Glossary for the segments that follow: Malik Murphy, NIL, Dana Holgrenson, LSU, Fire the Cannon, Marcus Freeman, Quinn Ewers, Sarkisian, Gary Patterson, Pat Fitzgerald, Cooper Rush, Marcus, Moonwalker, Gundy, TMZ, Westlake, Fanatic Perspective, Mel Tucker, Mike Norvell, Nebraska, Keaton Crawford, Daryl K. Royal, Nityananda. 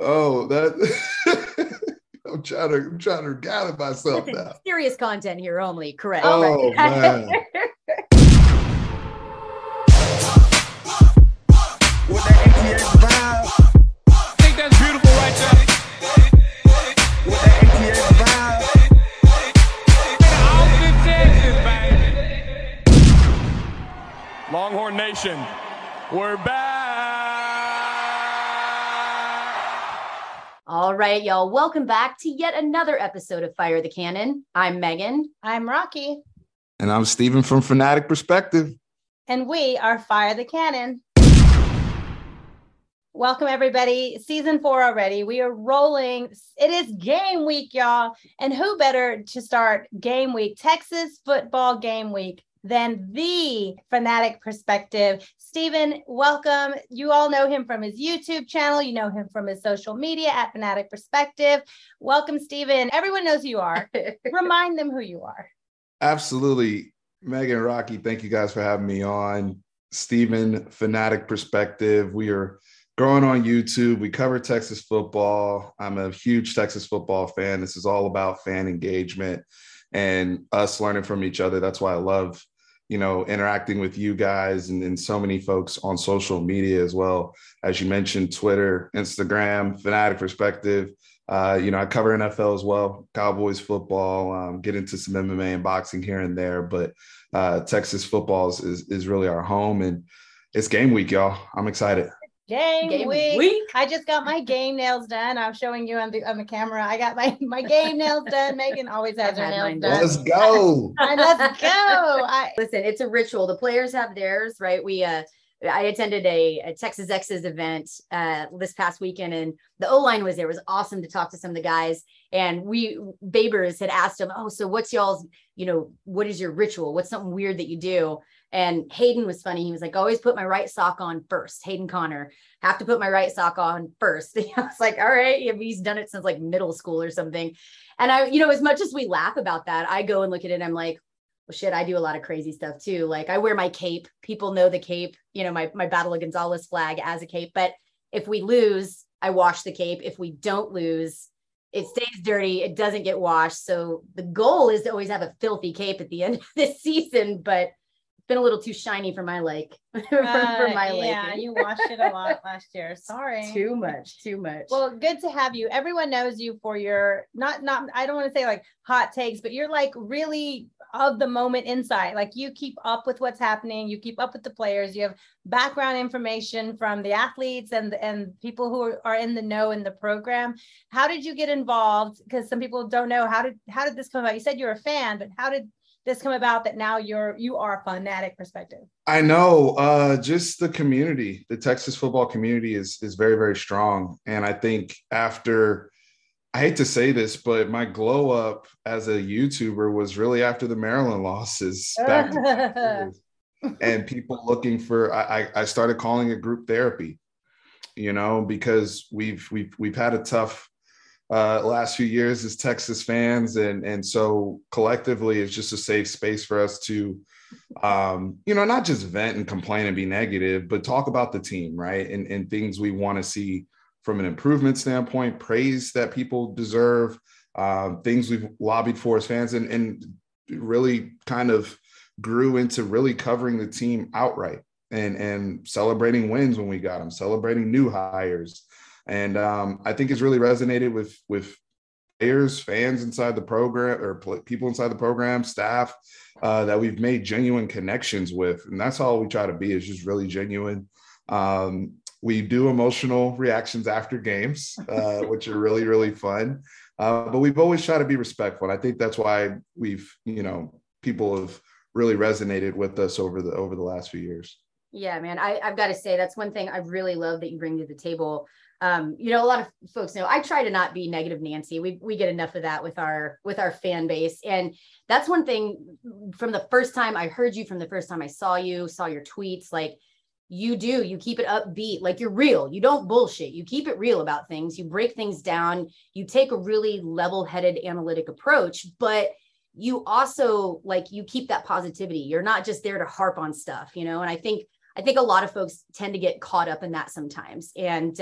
Oh, that I'm trying to gather myself now. Serious content here only, correct? Oh, man. Longhorn Nation, we're back! All right, y'all. Welcome back to yet another episode of Fire the Cannon. I'm Megan. I'm Rocky. And I'm Steven from Fanatic Perspective. And we are Fire the Cannon. Welcome, everybody. Season 4 already. We are rolling. It is game week, y'all. And who better to start game week, Texas football game week, than the Fanatic Perspective. Steven, welcome. You all know him from his YouTube channel. You know him from his social media at Fanatic Perspective. Welcome, Steven. Everyone knows who you are. Remind them who you are. Absolutely. Megan, Rocky, thank you guys for having me on. Steven, Fanatic Perspective. We are growing on YouTube. We cover Texas football. I'm a huge Texas football fan. This is all about fan engagement and us learning from each other. That's why I love, you know, interacting with you guys and so many folks on social media as well. As you mentioned, Twitter, Instagram, Fanatic Perspective. You know, I cover NFL as well, Cowboys football, get into some MMA and boxing here and there. But Texas football is really our home. And it's game week, y'all. I'm excited. Game week. I just got my game nails done. I'm showing you on the camera. I got my game nails done. Megan always has her nails done. Let's go. Let's go. Listen, it's a ritual. The players have theirs, right? We I attended a Texas X's event this past weekend, and the O-line was there. It was awesome to talk to some of the guys. And Babers had asked him, oh, so what's y'all's, you know, what is your ritual? What's something weird that you do? And Hayden was funny. He was like, always put my right sock on first. Hayden Connor, have to put my right sock on first. And I was like, all right, he's done it since like middle school or something. And I, you know, as much as we laugh about that, I go and look at it and I'm like, well, shit, I do a lot of crazy stuff too. Like I wear my cape. People know the cape, you know, my Battle of Gonzales flag as a cape. But if we lose, I wash the cape. If we don't lose, it stays dirty. It doesn't get washed. So the goal is to always have a filthy cape at the end of this season, but been a little too shiny for my lake. Yeah, you washed it a lot last year. Sorry. Too much. Well, good to have you. Everyone knows you for your not I don't want to say like hot takes, but you're like really of the moment insight. Like you keep up with what's happening. You keep up with the players. You have background information from the athletes and people who are in the know in the program. How did you get involved? Because some people don't know. How did this come about? You said you're a fan, but how did this come about that now you are a Fanatic Perspective? I know, just the community, the Texas football community is very, very strong. And I think after, I hate to say this, but my glow up as a YouTuber was really after the Maryland losses back to and people looking for, I started calling it group therapy, you know, because we've had a tough last few years as Texas fans. And so collectively, it's just a safe space for us to, you know, not just vent and complain and be negative, but talk about the team, right? And things we want to see from an improvement standpoint, praise that people deserve, things we've lobbied for as fans, and really kind of grew into really covering the team outright and celebrating wins when we got them, celebrating new hires. And I think it's really resonated with players, fans inside the program, or people inside the program, staff, that we've made genuine connections with. And that's all we try to be, is just really genuine. We do emotional reactions after games, which are really, really fun. But we've always tried to be respectful. And I think that's why we've, you know, people have really resonated with us over the last few years. Yeah, man, I've got to say that's one thing I really love that you bring to the table. You know, a lot of folks know I try to not be negative Nancy. We get enough of that with our fan base. And that's one thing from the first time I heard you, from the first time I saw your tweets, like you keep it upbeat, like you're real, you don't bullshit, you keep it real about things, you break things down, you take a really level-headed analytic approach, but you also like you keep that positivity. You're not just there to harp on stuff, you know, and I think a lot of folks tend to get caught up in that sometimes. And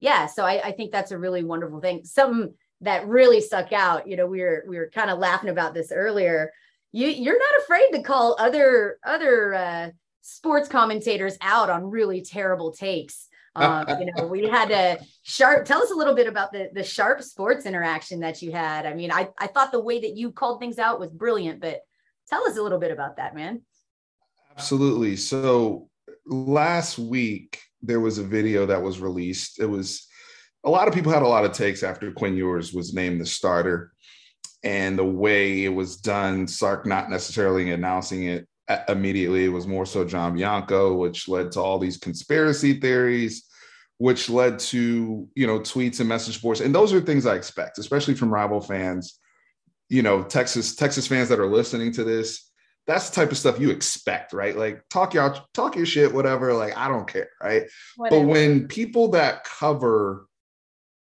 yeah, so I think that's a really wonderful thing. Something that really stuck out, you know, we were kind of laughing about this earlier. You're not afraid to call other sports commentators out on really terrible takes. You know, we had a Sharp. Tell us a little bit about the Sharp Sports interaction that you had. I mean, I thought the way that you called things out was brilliant, but tell us a little bit about that, man. Absolutely. So last week there was a video that was released. It was a lot of people had a lot of takes after Quinn Ewers was named the starter, and the way it was done, Sark not necessarily announcing it immediately. It was more so John Bianco, which led to all these conspiracy theories, which led to, you know, tweets and message boards. And those are things I expect, especially from rival fans, you know, Texas fans that are listening to this. That's the type of stuff you expect, right? Like talk your shit, whatever. Like, I don't care. Right. Whatever. But when people that cover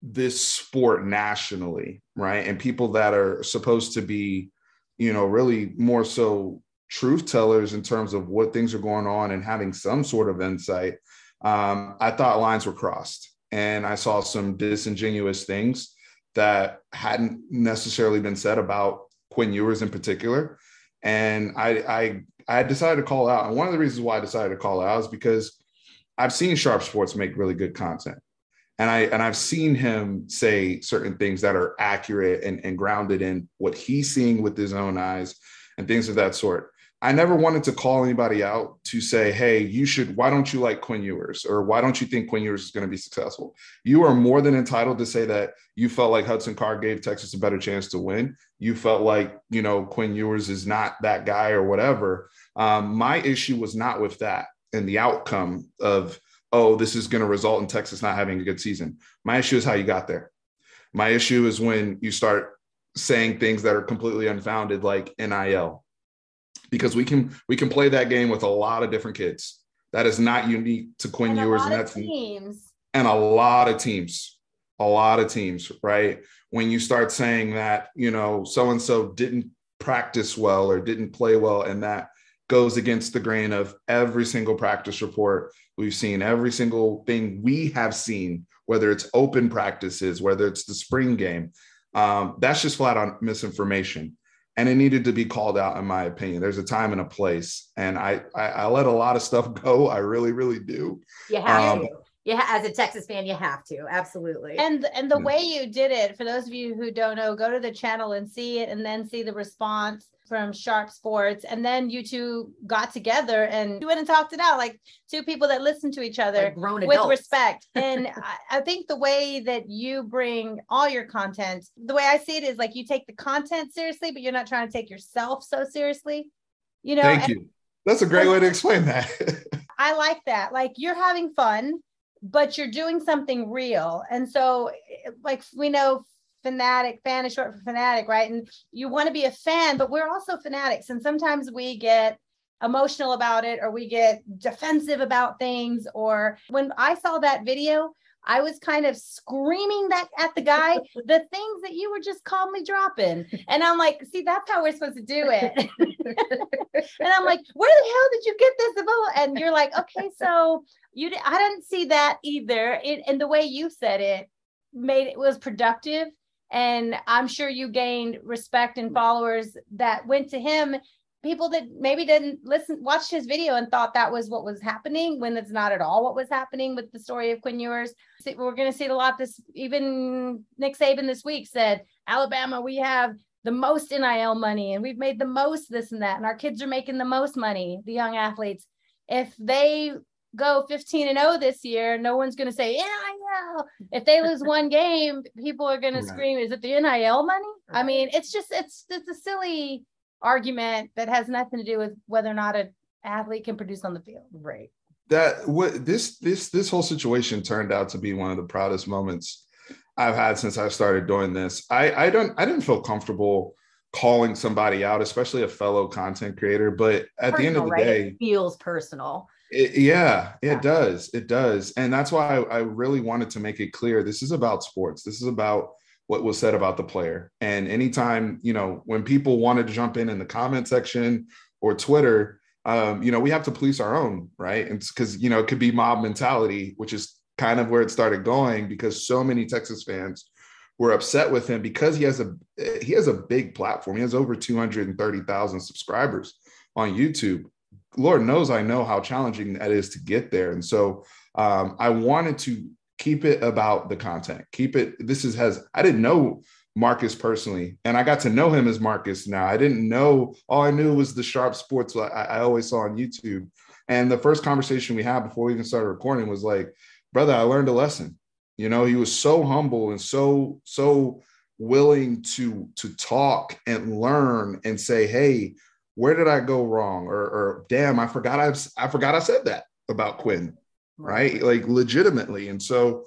this sport nationally, right, and people that are supposed to be, you know, really more so truth tellers in terms of what things are going on and having some sort of insight, I thought lines were crossed, and I saw some disingenuous things that hadn't necessarily been said about Quinn Ewers in particular. And I decided to call out. And one of the reasons why I decided to call out is because I've seen Sharp Sports make really good content. And I've seen him say certain things that are accurate and grounded in what he's seeing with his own eyes and things of that sort. I never wanted to call anybody out to say, hey, why don't you like Quinn Ewers? Or why don't you think Quinn Ewers is going to be successful? You are more than entitled to say that you felt like Hudson Card gave Texas a better chance to win. You felt like, you know, Quinn Ewers is not that guy or whatever. My issue was not with that and the outcome of, oh, this is going to result in Texas not having a good season. My issue is how you got there. My issue is when you start saying things that are completely unfounded, like NIL. Because we can play that game with a lot of different kids. That is not unique to Quinn Ewers, and that's teams. And a lot of teams, right? When you start saying that, you know, so and so didn't practice well or didn't play well, and that goes against the grain of every single practice report we've seen, every single thing we have seen, whether it's open practices, whether it's the spring game, that's just flat out misinformation. And it needed to be called out, in my opinion. There's a time and a place. And I let a lot of stuff go. I really, really do. You have to. Yeah, as a Texas fan, you have to. Absolutely. And the way you did it, for those of you who don't know, go to the channel and see it, and then see the response from Sharp Sports. And then you two got together and you went and talked it out, like two people that listen to each other, like grown adults, with respect. And I think the way that you bring all your content, the way I see it is like you take the content seriously, but you're not trying to take yourself so seriously. You know, Thank you. That's a great way to explain that. I like that. Like, you're having fun, but you're doing something real. And so, like, we know Fanatic, fan is short for fanatic, right? And you want to be a fan, but we're also fanatics. And sometimes we get emotional about it, or we get defensive about things. Or when I saw that video, I was kind of screaming that at the guy, the things that you were just calmly dropping. And I'm like, see, that's how we're supposed to do it. And I'm like, where the hell did you get this about? And you're like, okay, so I didn't see that either. And the way you said it was productive. And I'm sure you gained respect and followers that went to him, people that maybe didn't watch his video and thought that was what was happening, when that's not at all what was happening with the story of Quinn Ewers. We're going to see it a lot. Even Nick Saban this week said, Alabama, we have the most NIL money, and we've made the most this and that, and our kids are making the most money, the young athletes. If they go 15-0 this year, no one's going to say NIL. If they lose one game, people are going to scream, is it the NIL money? Right. I mean, it's a silly argument that has nothing to do with whether or not an athlete can produce on the field. Right. That this whole situation turned out to be one of the proudest moments I've had since I started doing this. I didn't feel comfortable calling somebody out, especially a fellow content creator, but at the end of the day, it feels personal. It does. And that's why I really wanted to make it clear. This is about sports. This is about what was said about the player. And anytime, you know, when people wanted to jump in the comment section or Twitter, you know, we have to police our own, right? And because, you know, it could be mob mentality, which is kind of where it started going, because so many Texas fans were upset with him because he has a big platform. He has over 230,000 subscribers on YouTube. Lord knows I know how challenging that is to get there. And so I wanted to keep it about the content, keep it. I didn't know Marcus personally, and I got to know him as Marcus now. I didn't know, all I knew was the Sharp Sports I always saw on YouTube. And the first conversation we had before we even started recording was like, brother, I learned a lesson. You know, he was so humble and so willing to talk and learn and say, hey, where did I go wrong? Or damn, I forgot I said that about Quinn, right? Like legitimately. And so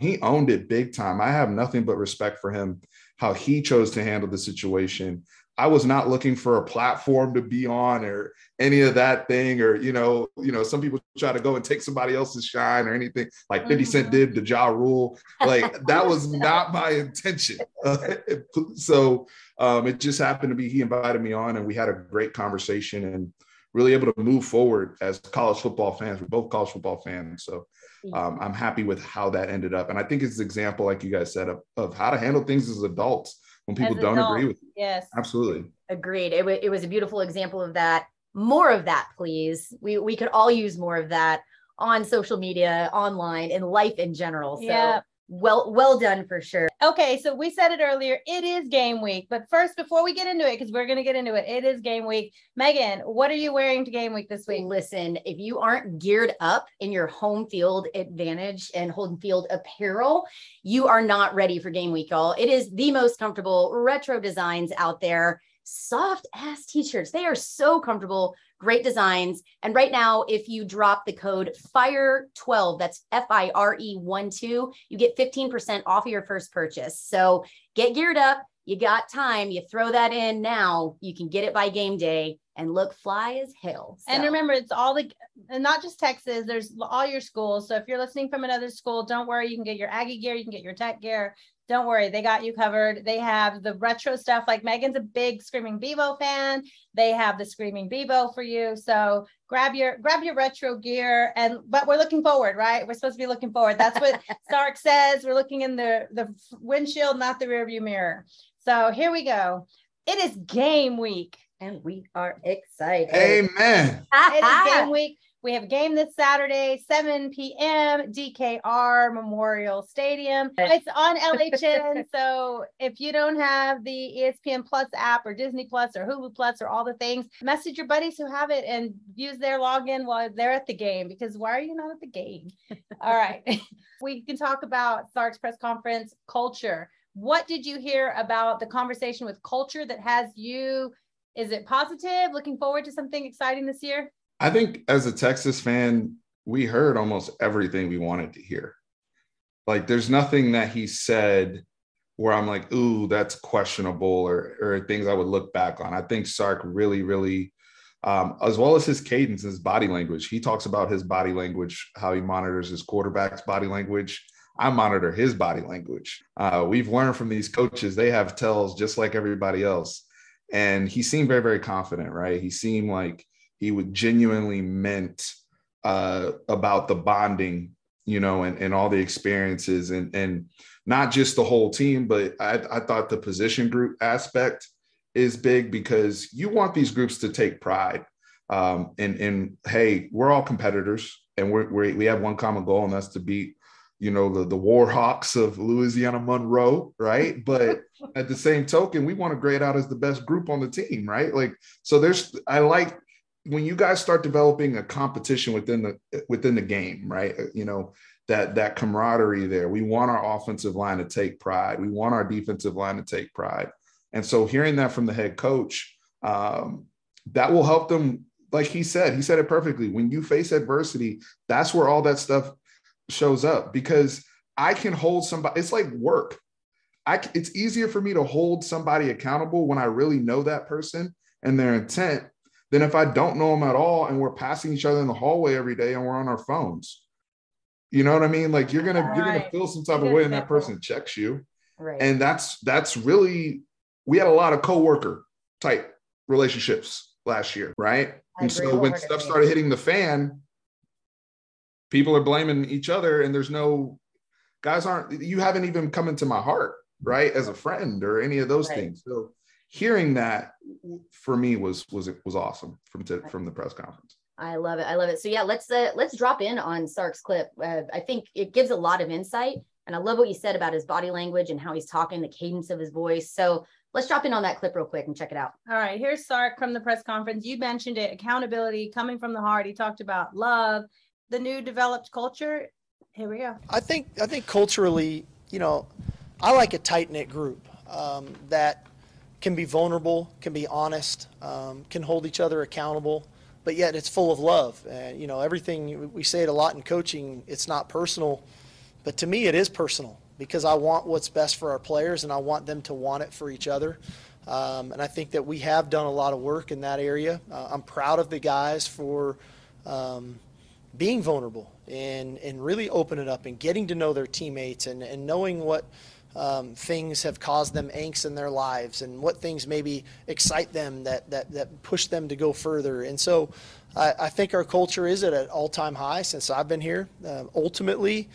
he owned it big time. I have nothing but respect for him, how he chose to handle the situation. I was not looking for a platform to be on or any of that thing. Or, you know, some people try to go and take somebody else's shine or anything, like 50 Cent did to Ja Rule. Like that was not my intention. So it just happened to be, he invited me on and we had a great conversation and really able to move forward as college football fans. We're both college football fans. So I'm happy with how that ended up. And I think it's an example, like you guys said, of how to handle things as adults when people don't agree with you. Yes, absolutely. Agreed. It was a beautiful example of that. More of that, please. We could all use more of that on social media, online, in life in general. So yeah. Well done for sure. Okay, so we said it earlier, it is game week. But first, before we get into it, because we're going to get into it, it is game week. Megan, what are you wearing to game week this week? Listen, if you aren't geared up in your home field advantage and home field apparel, you are not ready for game week, y'all. It is the most comfortable retro designs out there. Soft ass t-shirts. They are so comfortable. Great designs. And right now, if you drop the code FIRE12, that's FIRE12, you get 15% off of your first purchase. So get geared up. You got time. You throw that in now. You can get it by game day and look fly as hell. So. And remember, it's all not just Texas. There's all your schools. So if you're listening from another school, don't worry. You can get your Aggie gear. You can get your Tech gear. Don't worry, they got you covered. They have the retro stuff. Like Megan's a big Screaming Bebo fan. They have the Screaming Bebo for you. So grab your retro gear. But we're looking forward, right? We're supposed to be looking forward. That's what Sark says. We're looking in the windshield, not the rearview mirror. So here we go. It is game week. And we are excited. Amen. It is game week. We have a game this Saturday, 7 p.m., DKR Memorial Stadium. It's on LHN, so if you don't have the ESPN Plus app or Disney Plus or Hulu Plus or all the things, message your buddies who have it and use their login while they're at the game, because why are you not at the game? All right. We can talk about Sark's press conference culture. What did you hear about the conversation with culture that has you, is it positive, looking forward to something exciting this year? I think as a Texas fan, we heard almost everything we wanted to hear. Like, there's nothing that he said where I'm like, ooh, that's questionable or things I would look back on. I think Sark really, really, as well as his cadence, his body language, he talks about his body language, how he monitors his quarterback's body language. I monitor his body language. We've learned from these coaches, they have tells just like everybody else. And he seemed very, very confident, right? He seemed like he would genuinely meant about the bonding, you know, and all the experiences and not just the whole team, but I thought the position group aspect is big, because you want these groups to take pride and hey, we're all competitors and we have one common goal, and that's to beat, you know, the Warhawks of Louisiana Monroe, right? But at the same token, we want to grade out as the best group on the team, right? Like, so when you guys start developing a competition within the game, right? You know, that camaraderie there. We want our offensive line to take pride. We want our defensive line to take pride. And so hearing that from the head coach, that will help them. Like he said it perfectly. When you face adversity, that's where all that stuff shows up, because I can hold somebody. It's like work. It's easier for me to hold somebody accountable when I really know that person and their intent than if I don't know them at all and we're passing each other in the hallway every day and we're on our phones. You know what I mean? Like you're gonna feel some type of way, and that person checks you. Right. And that's really, we had a lot of coworker type relationships last year, right? And so when stuff started hitting the fan, people are blaming each other, and there's no guys aren't, you haven't even come into my heart, right, as a friend or any of those things. So hearing that for me was awesome from the press conference. I love it. I love it. So yeah, let's drop in on Sark's clip. I think it gives a lot of insight, and I love what you said about his body language and how he's talking, the cadence of his voice. So let's drop in on that clip real quick and check it out. All right, here's Sark from the press conference. You mentioned it, accountability, coming from the heart. He talked about love, the new developed culture. Here we go. I think culturally, you know, I like a tight-knit group that can be vulnerable, can be honest, can hold each other accountable, but yet it's full of love. And, you know, everything, we say it a lot in coaching, it's not personal, but to me it is personal, because I want what's best for our players and I want them to want it for each other. And I think that we have done a lot of work in that area. I'm proud of the guys for being vulnerable and really opening up and getting to know their teammates and knowing what things have caused them angst in their lives and what things maybe excite them that push them to go further. And so I think our culture is at an all-time high since I've been here. Ultimately,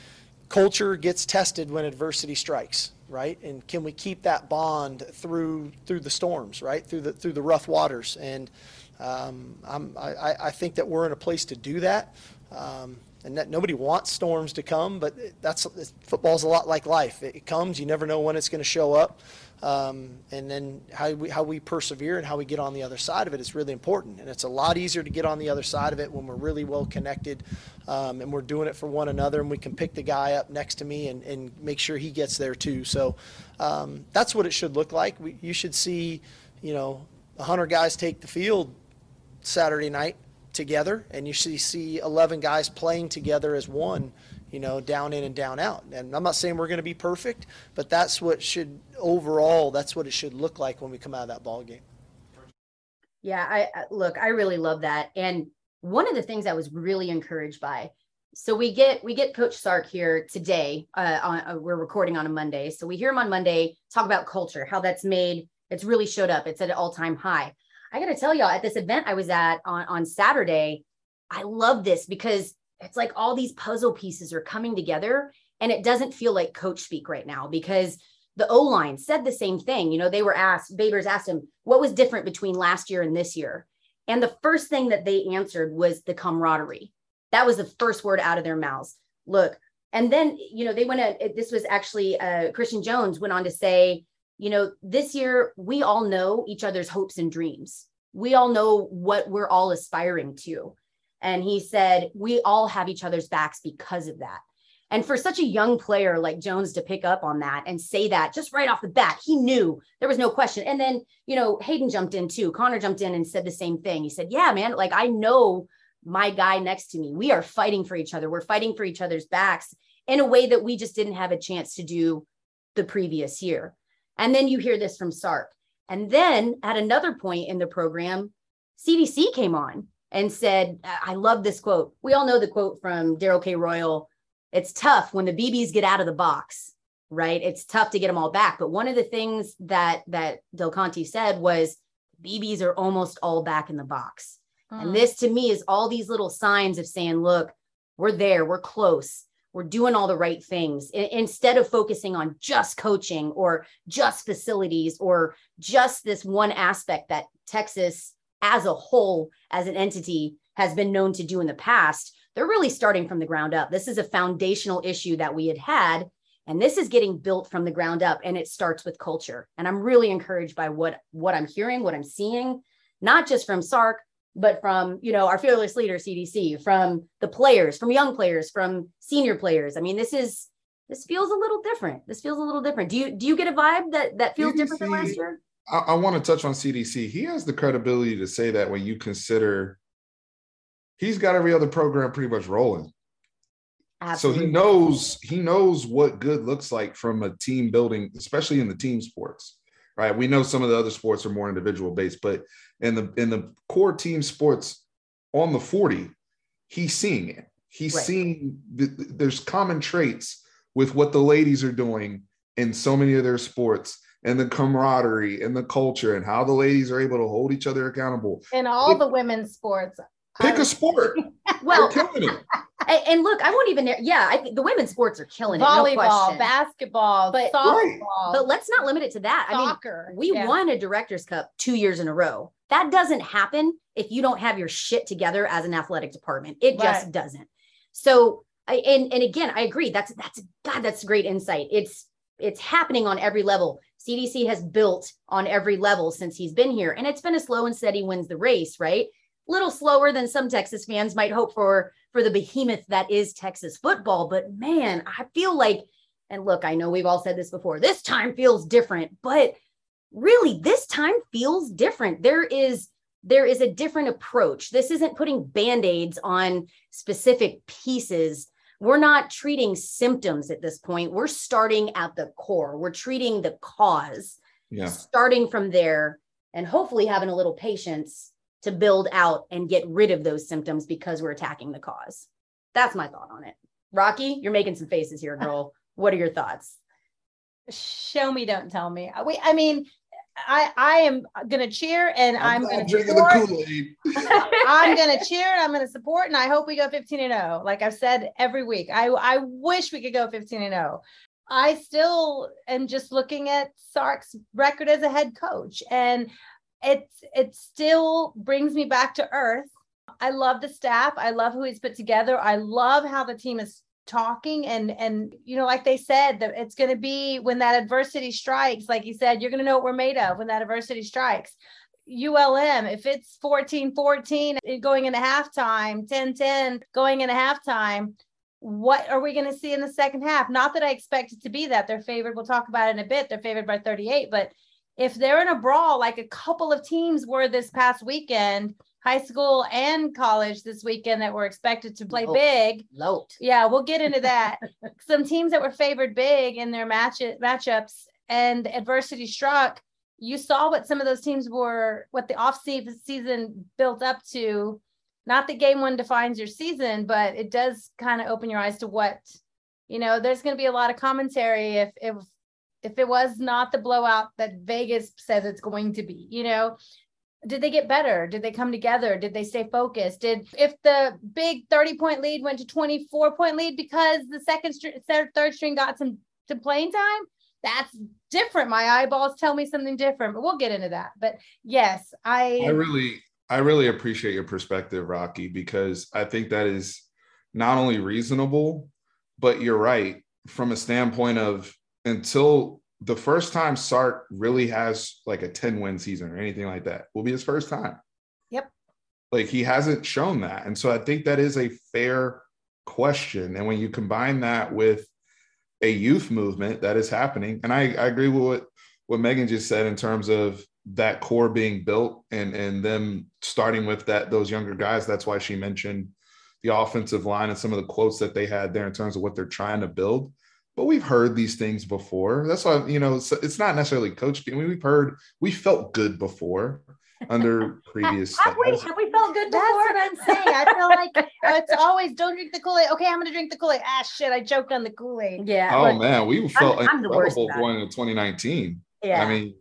culture gets tested when adversity strikes, right? And can we keep that bond through the storms, right? Through the rough waters. And I think that we're in a place to do that. And that nobody wants storms to come, but football's a lot like life. It comes, you never know when it's going to show up, and then how we persevere and how we get on the other side of it is really important. And it's a lot easier to get on the other side of it when we're really well connected, and we're doing it for one another, and we can pick the guy up next to me and make sure he gets there too. So that's what it should look like. You should see, you know, 100 guys take the field Saturday night together, and you should see 11 guys playing together as one, you know, down in and down out. And I'm not saying we're going to be perfect, but that's what it should look like when we come out of that ball game. Yeah, I really love that. And one of the things I was really encouraged by, so we get Coach Sark here today. We're recording on a Monday, so we hear him on Monday talk about culture, how that's made, it's really showed up, it's at an all-time high. I got to tell y'all, at this event I was at on Saturday, I love this because it's like all these puzzle pieces are coming together, and it doesn't feel like coach speak right now, because the O-line said the same thing. You know, they were asked, Babers asked him, what was different between last year and this year? And the first thing that they answered was the camaraderie. That was the first word out of their mouths. Look, and then, you know, this was actually Christian Jones went on to say, you know, this year, we all know each other's hopes and dreams. We all know what we're all aspiring to. And he said, we all have each other's backs because of that. And for such a young player like Jones to pick up on that and say that just right off the bat, he knew there was no question. And then, you know, Hayden jumped in too. Connor jumped in and said the same thing. He said, yeah, man, like I know my guy next to me. We are fighting for each other. We're fighting for each other's backs in a way that we just didn't have a chance to do the previous year. And then you hear this from Sark. And then at another point in the program, CDC came on and said, I love this quote. We all know the quote from Daryl K. Royal. It's tough when the BBs get out of the box, right? It's tough to get them all back. But one of the things that Del Conte said was BBs are almost all back in the box. Mm-hmm. And this to me is all these little signs of saying, look, we're there, we're close. We're doing all the right things instead of focusing on just coaching or just facilities or just this one aspect that Texas as a whole, as an entity, has been known to do in the past. They're really starting from the ground up. This is a foundational issue that we had, and this is getting built from the ground up, and it starts with culture. And I'm really encouraged by what I'm hearing, what I'm seeing, not just from Sark, but from, you know, our fearless leader, CDC, from the players, from young players, from senior players. I mean, this feels a little different. This feels a little different. Do you get a vibe that feels different than last year? I want to touch on CDC. He has the credibility to say that when you consider he's got every other program pretty much rolling. Absolutely. So he knows what good looks like from a team building, especially in the team sports. Right. We know some of the other sports are more individual based, but in the core team sports on the 40, he's seeing it. He's seeing there's common traits with what the ladies are doing in so many of their sports, and the camaraderie and the culture and how the ladies are able to hold each other accountable. In all the women's sports. Pick a sport. Well, And look, I won't even, yeah, I think the women's sports are killing it. Volleyball, no basketball, but, softball. But let's not limit it to that. Soccer. I mean, we won a Director's Cup 2 years in a row. That doesn't happen if you don't have your shit together as an athletic department. It just doesn't. So, and again, I agree. That's God, that's great insight. It's happening on every level. CDC has built on every level since he's been here. And it's been a slow and steady wins the race, right? Little slower than some Texas fans might hope for the behemoth that is Texas football. But man, I feel like, and look, I know we've all said this before, this time feels different, but really this time feels different. There is a different approach. This isn't putting Band-Aids on specific pieces. We're not treating symptoms at this point. We're starting at the core. We're treating the cause, starting from there, and hopefully having a little patience to build out and get rid of those symptoms because we're attacking the cause. That's my thought on it. Rocky, you're making some faces here, girl. What are your thoughts? Show me, don't tell me. I mean, I am going to cheer and I'm going to support. I'm going to cheer and I'm going to support, and I hope we go 15-0. Like I've said every week, I wish we could go 15-0. I still am just looking at Sark's record as a head coach, and it still brings me back to earth. I love the staff. I love who he's put together. I love how the team is talking, and you know, like they said, that it's going to be when that adversity strikes, like you said, you're going to know what we're made of when that adversity strikes. ULM, if it's 14-14 going into halftime, 10-10 going into halftime, what are we going to see in the second half? Not that I expect it to be that. They're favored, we'll talk about it in a bit, they're favored by 38, but if they're in a brawl like a couple of teams were this past weekend, high school and college this weekend, that were expected to play big. Yeah, we'll get into that. Some teams that were favored big in their matchups and adversity struck, you saw what some of those teams were, what the off-season built up to. Not that game one defines your season, but it does kind of open your eyes to what, you know, there's going to be a lot of commentary if it was not the blowout that Vegas says it's going to be, you know. Did they get better? Did they come together? Did they stay focused? If the big 30-point lead went to 24-point lead because the third string got some playing time? That's different. My eyeballs tell me something different, but we'll get into that. But yes, I really appreciate your perspective, Rocky, because I think that is not only reasonable, but you're right from a standpoint of until the first time Sark really has like a 10-win season or anything like that will be his first time. Yep. Like he hasn't shown that. And so I think that is a fair question. And when you combine that with a youth movement that is happening, and I agree with what Megan just said in terms of that core being built and them starting with that, those younger guys. That's why she mentioned the offensive line and some of the quotes that they had there in terms of what they're trying to build. But we've heard these things before. That's why, you know, it's not necessarily coached. I mean, we felt good before under previous. Have we felt good before? That's what I'm saying. I feel like it's always don't drink the Kool-Aid. Okay, I'm going to drink the Kool-Aid. Ah, shit, I choked on the Kool-Aid. Yeah. Oh, look, man, we felt incredible going into 2019. Yeah. I mean,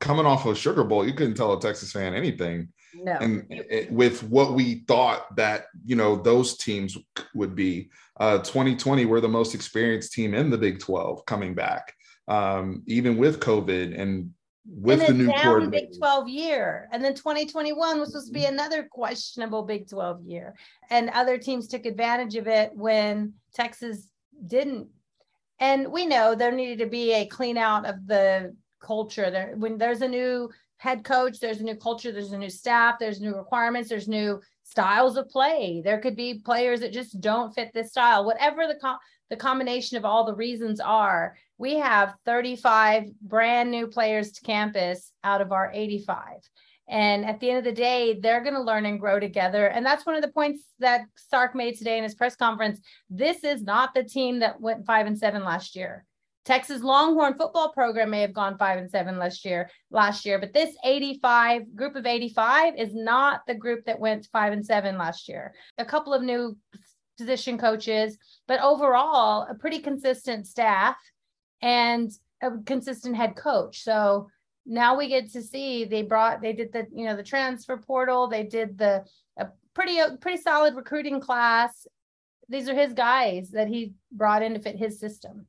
coming off of Sugar Bowl, you couldn't tell a Texas fan anything. No. And with what we thought that, you know, those teams would be. 2020, we're the most experienced team in the Big 12 coming back, even with COVID and with the new coordinator. Big 12 year. And then 2021 was supposed to be another questionable Big 12 year. And other teams took advantage of it when Texas didn't. And we know there needed to be a clean out of the culture. There, when there's a new head coach, there's a new culture, there's a new staff, there's new requirements, there's new styles of play. There could be players that just don't fit this style. Whatever the combination of all the reasons are, we have 35 brand new players to campus out of our 85. And at the end of the day, they're going to learn and grow together. And that's one of the points that Sark made today in his press conference. This is not the team that went 5-7 last year. Texas Longhorn football program may have gone 5-7 last year, but this 85 group of 85 is not the group that went 5-7 last year. A couple of new position coaches, but overall a pretty consistent staff and a consistent head coach. So now we get to see they did the transfer portal, they did the a pretty solid recruiting class. these are his guys that he brought in to fit his system.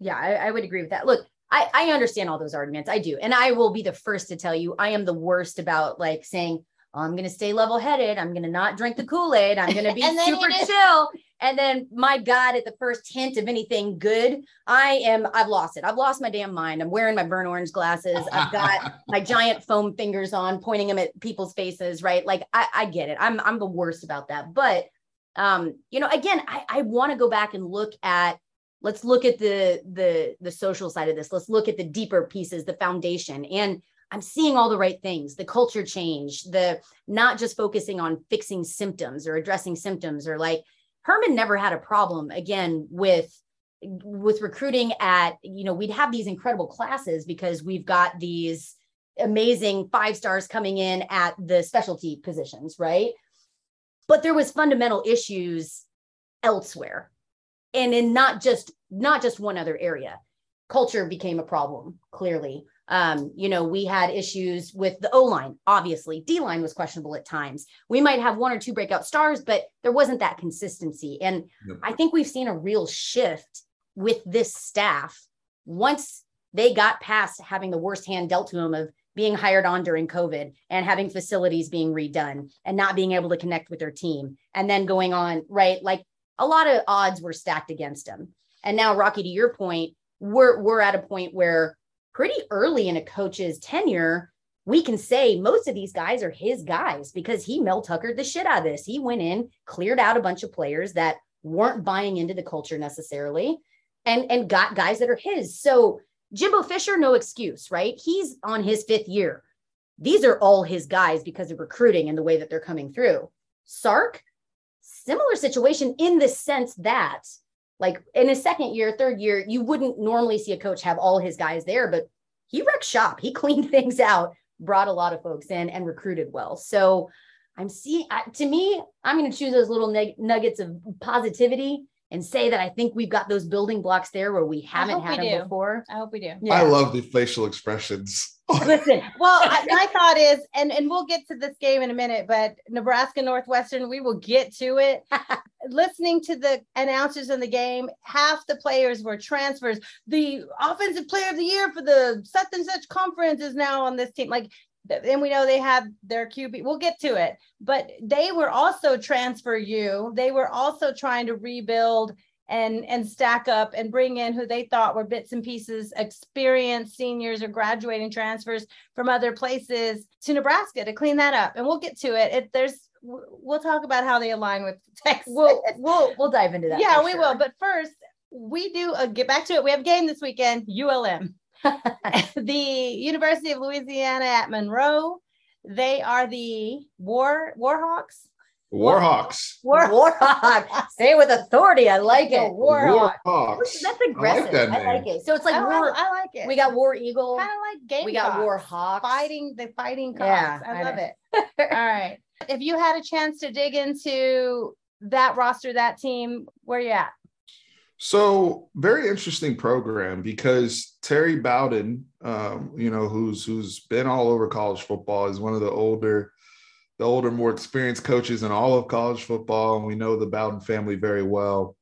Yeah, I would agree with that. Look, I understand all those arguments. I do. And I will be the first to tell you, I am the worst about like saying, oh, I'm going to stay level headed. I'm going to not drink the Kool-Aid. I'm going to be super chill. And then my God, at the first hint of anything good, I've lost it. I've lost my damn mind. I'm wearing my burnt orange glasses. I've got my giant foam fingers on, pointing them at people's faces, right? Like I get it. I'm the worst about that. But, you know, again, I want to go back and look at, let's look at the social side of this. Let's look at the deeper pieces, the foundation. And I'm seeing all the right things, the culture change, the not just focusing on fixing symptoms or addressing symptoms, or like Herman never had a problem again with recruiting at, you know, we'd have these incredible classes because we've got these amazing 5-stars coming in at the specialty positions, right? But there was fundamental issues elsewhere. And in not just one other area. Culture became a problem, clearly. You know, we had issues with the O-line, obviously. D-line was questionable at times. We might have one or two breakout stars, but there wasn't that consistency. And yep. I think we've seen a real shift with this staff once they got past having the worst hand dealt to them of being hired on during COVID and having facilities being redone and not being able to connect with their team. And then going on, right? Like, a lot of odds were stacked against him. And now, Rocky, to your point, we're at a point where pretty early in a coach's tenure, we can say most of these guys are his guys because he Mel Tuckered the shit out of this. He went in, cleared out a bunch of players that weren't buying into the culture necessarily, and got guys that are his. So Jimbo Fisher, no excuse, right? He's on his 5th year. These are all his guys because of recruiting and the way that they're coming through. Sark, similar situation in the sense that like in his 2nd year, 3rd year, you wouldn't normally see a coach have all his guys there, but he wrecked shop. He cleaned things out, brought a lot of folks in and recruited well. So I'm seeing, to me, I'm going to choose those little nuggets of positivity and say that I think we've got those building blocks there where we haven't had them before. I hope we do. Yeah. I love the facial expressions. Listen, well, my thought is, and we'll get to this game in a minute, but Nebraska, Northwestern, we will get to it. Listening to the announcers in the game, half the players were transfers. The offensive player of the year for the such and such conference is now on this team. Like, and we know they have their QB. We'll get to it. But they were also transfer you. They were also trying to rebuild and stack up and bring in who they thought were bits and pieces, experienced seniors or graduating transfers from other places to Nebraska to clean that up. And we'll get to it. We'll talk about how they align with Texas. We'll dive into that. Yeah, we will. But first, we do get back to it. We have a game this weekend, ULM. The University of Louisiana at Monroe. They are the Warhawks. Warhawks. Say it with authority. I like it. Warhawks. That's aggressive. I like it. So it's like war. I like it. We got War Eagle. Kind of like Gamecocks. We got Warhawks. Fighting cocks. Yeah, I love it. All right. If you had a chance to dig into that roster, that team, where you at? So very interesting program because Terry Bowden, you know, who's been all over college football, is one of the older, more experienced coaches in all of college football. And we know the Bowden family very well.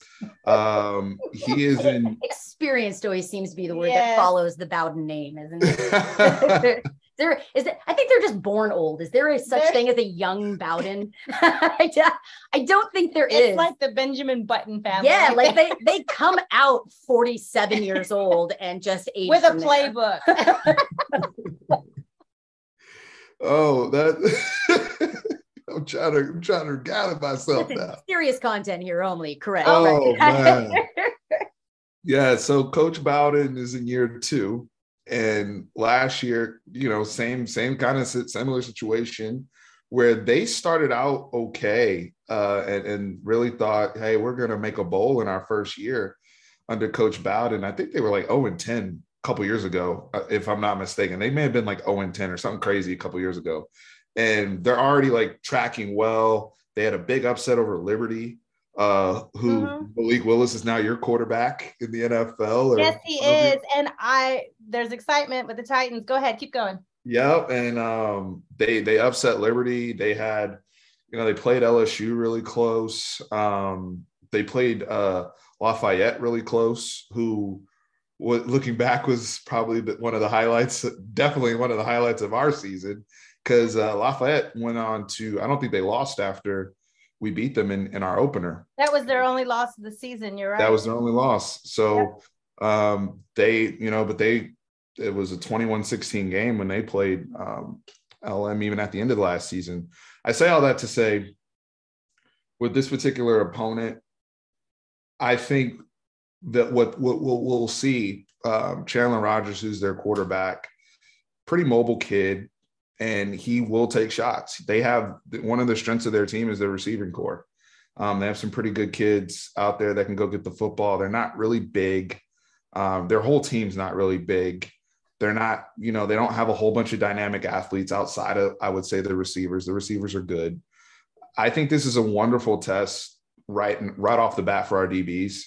He is experienced always seems to be the word that follows the Bowden name, isn't it? I think they're just born old. Is there such thing as a young Bowden? I don't think it's. It's like the Benjamin Button family. Yeah, like they come out 47 years old and just age with a playbook. Oh, that. I'm trying to gather myself now. Serious content here only, correct? Oh man. Yeah. So Coach Bowden is in year 2. And last year, you know, same kind of similar situation where they started out okay and really thought, hey, we're going to make a bowl in our 1st year under Coach Bowden. I think they were like 0-10 a couple years ago, if I'm not mistaken. They may have been like 0-10 or something crazy a couple years ago. And they're already like tracking well. They had a big upset over Liberty. Who Malik Willis is now your quarterback in the NFL. Yes, he is. And there's excitement with the Titans. Go ahead, keep going. Yep. And they upset Liberty. They had, You know, they played LSU really close. They played Lafayette really close, who, looking back, was probably one of the highlights, definitely one of the highlights of our season, because Lafayette went on to, I don't think they lost after we beat them in our opener. That was their only loss of the season. You're right. That was their only loss. So yeah. They, you know, but they, it was a 21-16 game when they played LM even at the end of the last season. I say all that to say, with this particular opponent, I think that what we'll see, Chandler Rogers, who's their quarterback, pretty mobile kid, and he will take shots. They have one of the strengths of their team is their receiving core. They have some pretty good kids out there that can go get the football. They're not really big. Their whole team's not really big. They're not, you know, they don't have a whole bunch of dynamic athletes outside of, I would say, the receivers. The receivers are good. I think this is a wonderful test right off the bat for our DBs,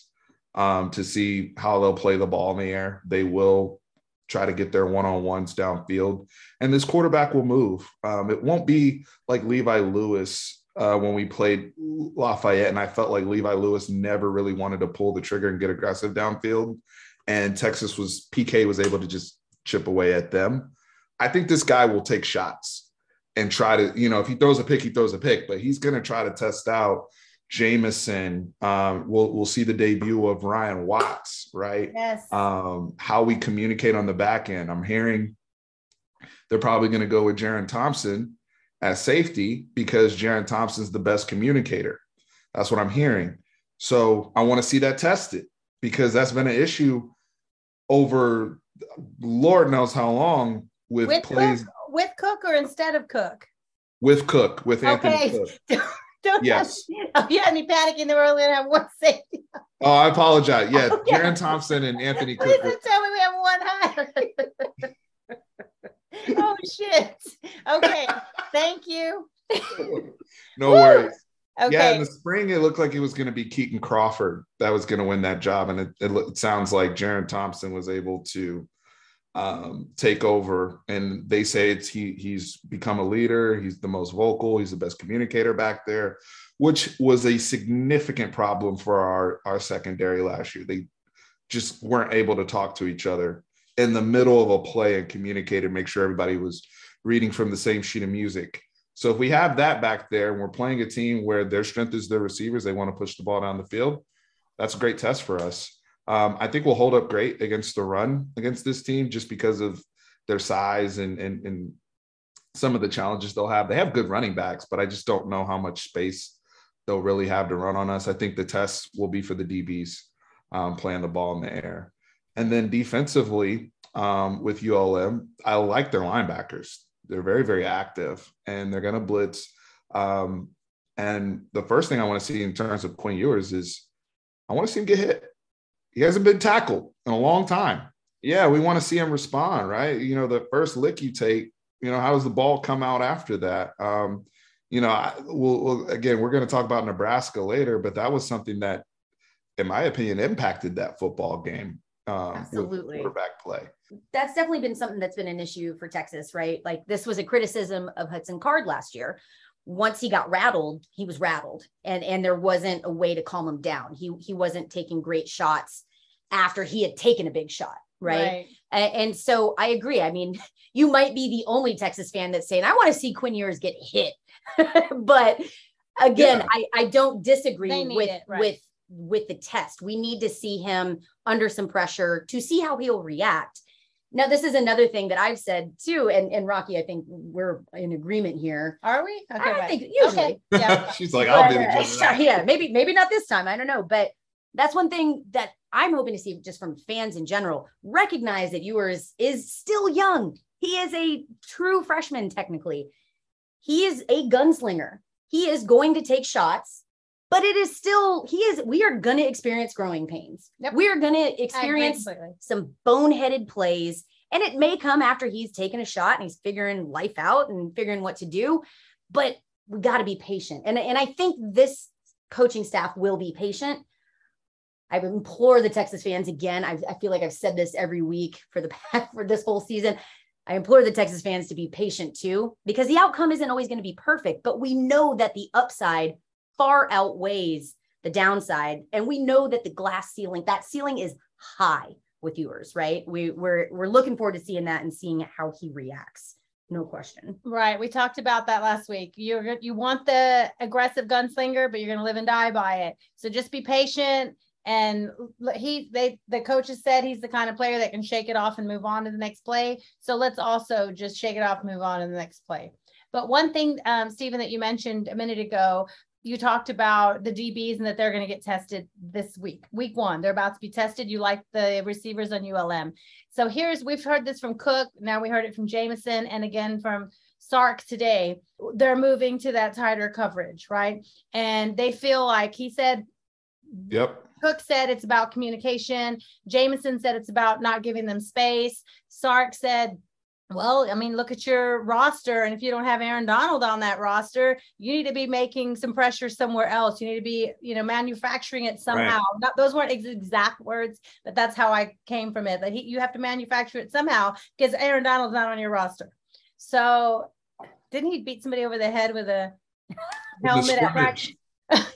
to see how they'll play the ball in the air. They will try to get their one-on-ones downfield. And this quarterback will move. It won't be like Levi Lewis when we played Lafayette, and I felt like Levi Lewis never really wanted to pull the trigger and get aggressive downfield. And Texas was – PK was able to just chip away at them. I think this guy will take shots and try to – you know, if he throws a pick, he throws a pick. But he's going to try to test out Jamison. We'll see the debut of Ryan Watts, right? Yes. How we communicate on the back end. I'm hearing they're probably going to go with Jaren Thompson at safety because Jaren Thompson's the best communicator. That's what I'm hearing. So I want to see that tested, because that's been an issue over Lord knows how long with plays. Cook, with Cook or instead of Cook? With Cook, with Anthony Cook. Don't yes. Have, you had me panicking there earlier and have one safety. Oh, I apologize. Yeah, oh, yeah. Jaren Thompson and Anthony Cook. Please don't tell me we have one higher. Oh, shit. Okay, thank you. No worries. Okay. Yeah, in the spring, it looked like it was going to be Keaton Crawford that was going to win that job. And it sounds like Jaren Thompson was able to take over. And they say it's he's become a leader. He's the most vocal. He's the best communicator back there, which was a significant problem for our secondary last year. They just weren't able to talk to each other in the middle of a play and communicate and make sure everybody was reading from the same sheet of music. So if we have that back there and we're playing a team where their strength is their receivers, they want to push the ball down the field, that's a great test for us. I think we'll hold up great against the run against this team just because of their size and some of the challenges they'll have. They have good running backs, but I just don't know how much space they'll really have to run on us. I think the test will be for the DBs playing the ball in the air. And then defensively with ULM, I like their linebackers. They're very, very active, and they're going to blitz. And the first thing I want to see in terms of Quinn Ewers is I want to see him get hit. He hasn't been tackled in a long time. Yeah, we want to see him respond, right? You know, the first lick you take, you know, how does the ball come out after that? You know, again, we're going to talk about Nebraska later, but that was something that, in my opinion, impacted that football game. Absolutely. Quarterback play. That's definitely been something that's been an issue for Texas, right? Like, this was a criticism of Hudson Card last year. Once he got rattled, he was rattled, and there wasn't a way to calm him down. He wasn't taking great shots after he had taken a big shot, right? And so I agree. I mean, you might be the only Texas fan that's saying, I want to see Quinn Ewers get hit. But again, yeah. I don't disagree with the test. We need to see him under some pressure to see how he'll react. Now, this is another thing that I've said too. And Rocky, I think we're in agreement here. Are we? Okay, I think usually. Okay. Yeah. She's like, I'll be the judge of that. Yeah, maybe not this time. I don't know. But that's one thing that I'm hoping to see just from fans in general. Recognize that Ewers is still young. He is a true freshman, technically. He is a gunslinger. He is going to take shots. But it is still, we are going to experience growing pains. Yep. We are going to experience some boneheaded plays. And it may come after he's taken a shot and he's figuring life out and figuring what to do. But we got to be patient. And I think this coaching staff will be patient. I implore the Texas fans again. I feel like I've said this every week for this whole season. I implore the Texas fans to be patient too, because the outcome isn't always going to be perfect, but we know that the upside far outweighs the downside. And we know that the glass ceiling, that ceiling is high with Ewers, right? We're looking forward to seeing that and seeing how he reacts. No question. Right. We talked about that last week. You want the aggressive gunslinger, but you're going to live and die by it. So just be patient. And the coaches said he's the kind of player that can shake it off and move on to the next play. So let's also just shake it off and move on to the next play. But one thing, Stephen, that you mentioned a minute ago, you talked about the DBs and that they're going to get tested this week, week one. They're about to be tested. You like the receivers on ULM. So we've heard this from Cook. Now we heard it from Jameson and again from Sark today. They're moving to that tighter coverage, right? And they feel like he said, yep. Cook said it's about communication. Jameson said it's about not giving them space. Sark said, well, I mean, look at your roster. And if you don't have Aaron Donald on that roster, you need to be making some pressure somewhere else. You need to be, manufacturing it somehow. Right. Those weren't exact words, but that's how I came from it. That you have to manufacture it somehow because Aaron Donald's not on your roster. So didn't he beat somebody over the head with a helmet at practice?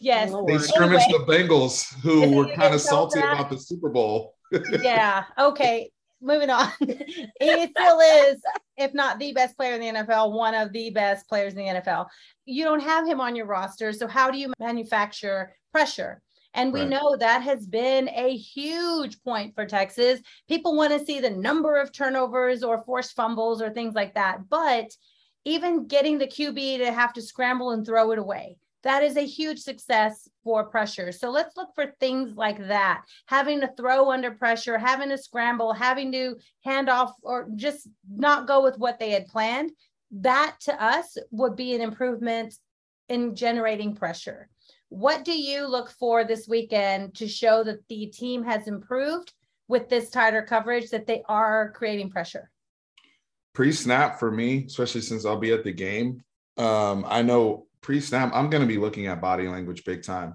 Yes. They scrimmaged the Bengals, who were kind of salty about the Super Bowl. Yeah. Okay. Moving on. He still is, if not the best player in the NFL, one of the best players in the NFL. You don't have him on your roster. So how do you manufacture pressure? And we know that has been a huge point for Texas. People want to see the number of turnovers or forced fumbles or things like that. But even getting the QB to have to scramble and throw it away, that is a huge success for pressure. So let's look for things like that, having to throw under pressure, having to scramble, having to hand off or just not go with what they had planned. That to us would be an improvement in generating pressure. What do you look for this weekend to show that the team has improved with this tighter coverage, that they are creating pressure? Pre-snap for me, especially since I'll be at the game. I know pre-snap, I'm going to be looking at body language big time.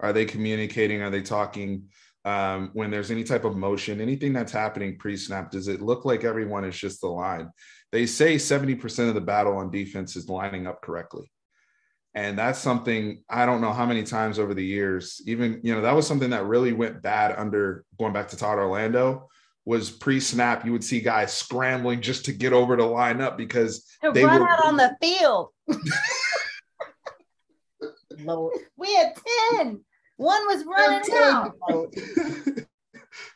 Are they communicating? Are they talking? When there's any type of motion, anything that's happening pre-snap, does it look like everyone is just aligned? They say 70% of the battle on defense is lining up correctly. And that's something I don't know how many times over the years, even, that was something that really went bad under going back to Todd Orlando. Was pre-snap, you would see guys scrambling just to get over to line up because they run out on the field. Lord. We had 10. One was running out.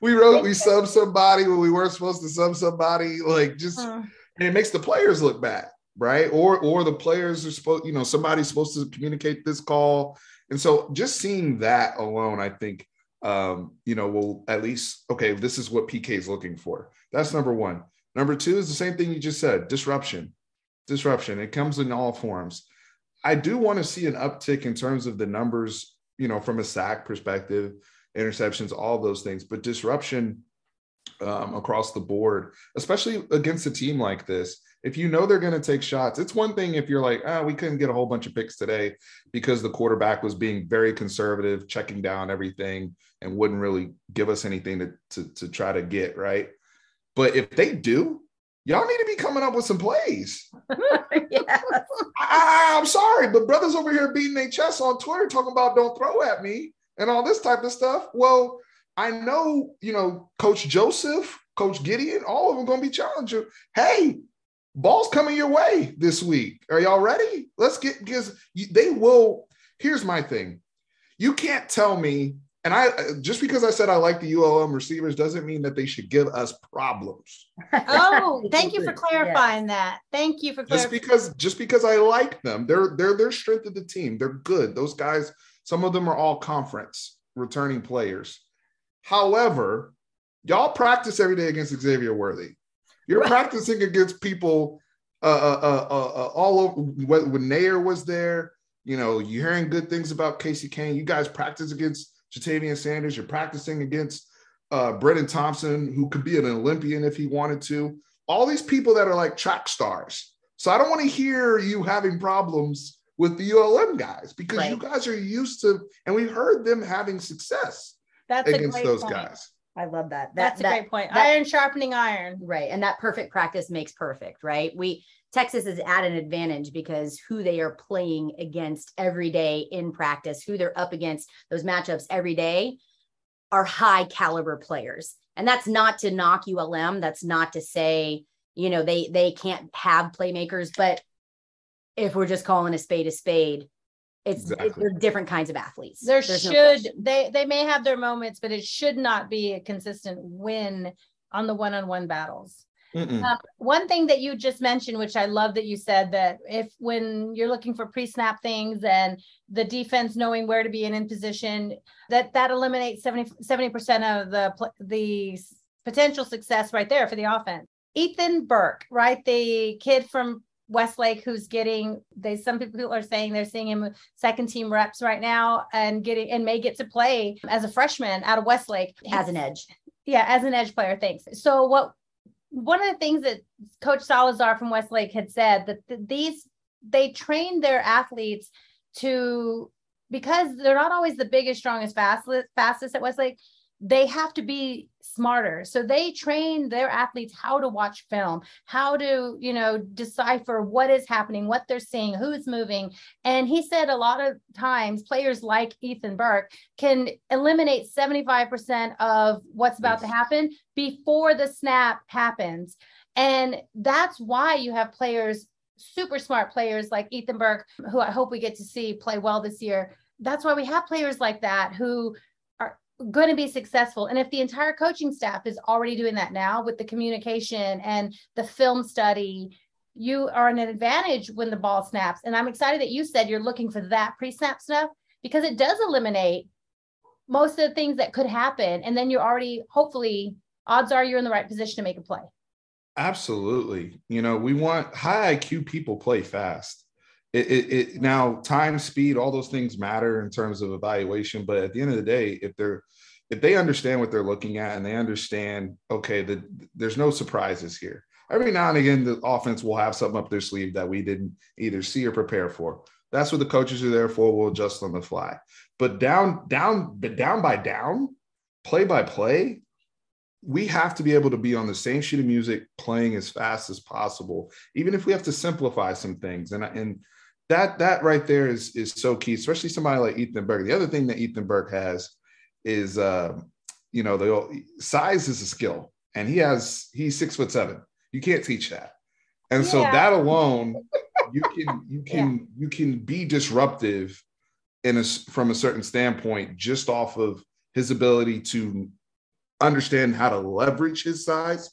We subbed somebody when we weren't supposed to sub somebody. And it makes the players look bad, right? Or the players are supposed, somebody's supposed to communicate this call. And so just seeing that alone, I think, we'll at least, okay, this is what PK is looking for. That's number one. Number two is the same thing you just said, disruption. It comes in all forms. I do want to see an uptick in terms of the numbers, from a sack perspective, interceptions, all those things, but disruption across the board, especially against a team like this. If they're going to take shots, it's one thing if you're like, we couldn't get a whole bunch of picks today because the quarterback was being very conservative, checking down everything and wouldn't really give us anything to try to get, right? But if they do, y'all need to be coming up with some plays. Yes. I'm sorry, but brothers over here beating their chests on Twitter talking about don't throw at me and all this type of stuff. Well, I know, Coach Joseph, Coach Gideon, all of them going to be challenging. Hey, ball's coming your way this week. Are y'all ready? Let's get, because they will. Here's my thing. You can't tell me, and just because I said I like the ULM receivers doesn't mean that they should give us problems. Oh, thank you for clarifying that. Thank you for clarifying. Just because I like them, they're strength of the team. They're good. Those guys, some of them are all conference returning players. However, y'all practice every day against Xavier Worthy. You're practicing against people all over. When Nair was there, you're hearing good things about Casey Kane. You guys practice against Jatavian Sanders, you're practicing against Brennan Thompson, who could be an Olympian if he wanted to. All these people that are like track stars. So I don't want to hear you having problems with the ULM guys because you guys are used to, and we heard them having success against those guys. I love that. That's a great point. Iron sharpening iron. Right. And that perfect practice makes perfect, right? Texas is at an advantage because who they are playing against every day in practice, who they're up against, those matchups every day are high caliber players. And that's not to knock ULM. That's not to say, you know, they can't have playmakers, but if we're just calling a spade, they're different kinds of athletes. They may have their moments, but it should not be a consistent win on the one-on-one battles. One thing that you just mentioned, which I love that you said, that when you're looking for pre-snap things and the defense knowing where to be in position, that eliminates 70% of the potential success right there for the offense. Ethan Burke, right? The kid from Westlake who's some people are saying they're seeing him second team reps right now and may get to play as a freshman out of Westlake. As an edge player. Thanks. So one of the things that Coach Salazar from Westlake had said, that they train their athletes to, because they're not always the biggest, strongest, fastest at Westlake, they have to be smarter. So they train their athletes how to watch film, how to, decipher what is happening, what they're seeing, who's moving. And he said a lot of times players like Ethan Burke can eliminate 75% of what's about to happen before the snap happens. And that's why you have players, super smart players like Ethan Burke, who I hope we get to see play well this year. That's why we have players like that who going to be successful. And if the entire coaching staff is already doing that now with the communication and the film study, you are an advantage when the ball snaps. And I'm excited that you said you're looking for that pre-snap stuff, because it does eliminate most of the things that could happen. And then you're already, hopefully, odds are you're in the right position to make a play. Absolutely. We want high IQ people play fast. Now time, speed, all those things matter in terms of evaluation. But at the end of the day, if they understand what they're looking at and they understand, okay, there's no surprises here. Every now and again, the offense will have something up their sleeve that we didn't either see or prepare for. That's what the coaches are there for. We'll adjust on the fly. But down by down, play by play, we have to be able to be on the same sheet of music, playing as fast as possible, even if we have to simplify some things. And that right there is so key, especially somebody like Ethan Burke. The other thing that Ethan Burke has is, the size is a skill, and he's 6'7". You can't teach that, and so that alone, you can be disruptive from a certain standpoint just off of his ability to understand how to leverage his size,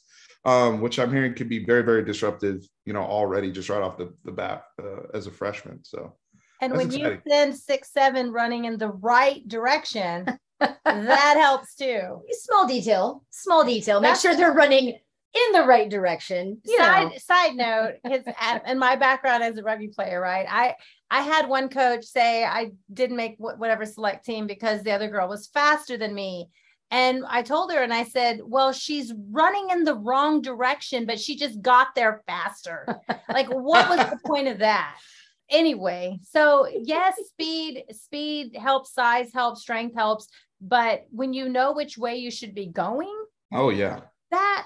which I'm hearing could be very, very disruptive, already just right off the bat as a freshman. So, and when exciting. You send 6'7" running in the right direction, that helps too. Small detail. Make sure they're running in the right direction. Side note, and my background as a rugby player, right? I had one coach say I didn't make whatever select team because the other girl was faster than me. And I told her, and I said, well, she's running in the wrong direction, but she just got there faster. Like, what was the point of that? Anyway, so yes, speed helps, size helps, strength helps. But when you know which way you should be going. Oh, yeah. That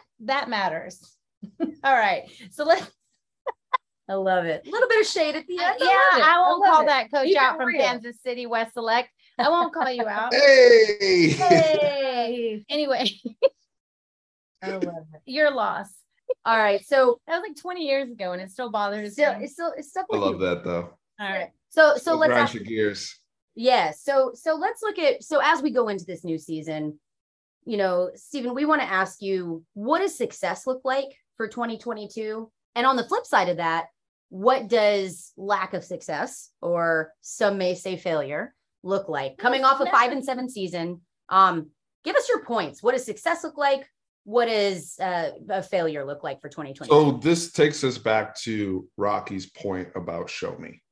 matters. All right. So let's. I love it. A little bit of shade at the end. I won't call that coach out from Kansas City West Select. I won't call you out. Hey. Anyway, I love it. Your loss. All right. So that was like 20 years ago, and it still bothers me. It's stuff. I love that though. All right. So let's grind your gears. Yeah. So let's look at. So as we go into this new season, Stephen, we want to ask you, what does success look like for 2022? And on the flip side of that, what does lack of success, or some may say failure, look like coming off a 5-7 season? Give us your points. What does success look like? What does a failure look like for 2020? So this takes us back to Rocky's point about show me.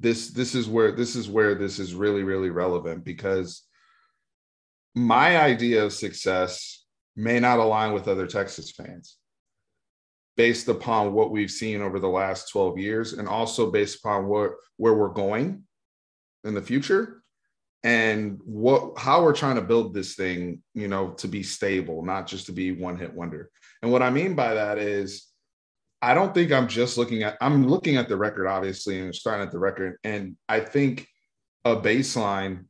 This is where this is really, really relevant, because my idea of success may not align with other Texas fans based upon what we've seen over the last 12 years, and also based upon where we're going in the future, and how we're trying to build this thing, you know, to be stable, not just to be one-hit wonder. And what I mean by that is, I don't think I'm just looking at, I'm looking at the record, obviously, and starting at the record. And I think a baseline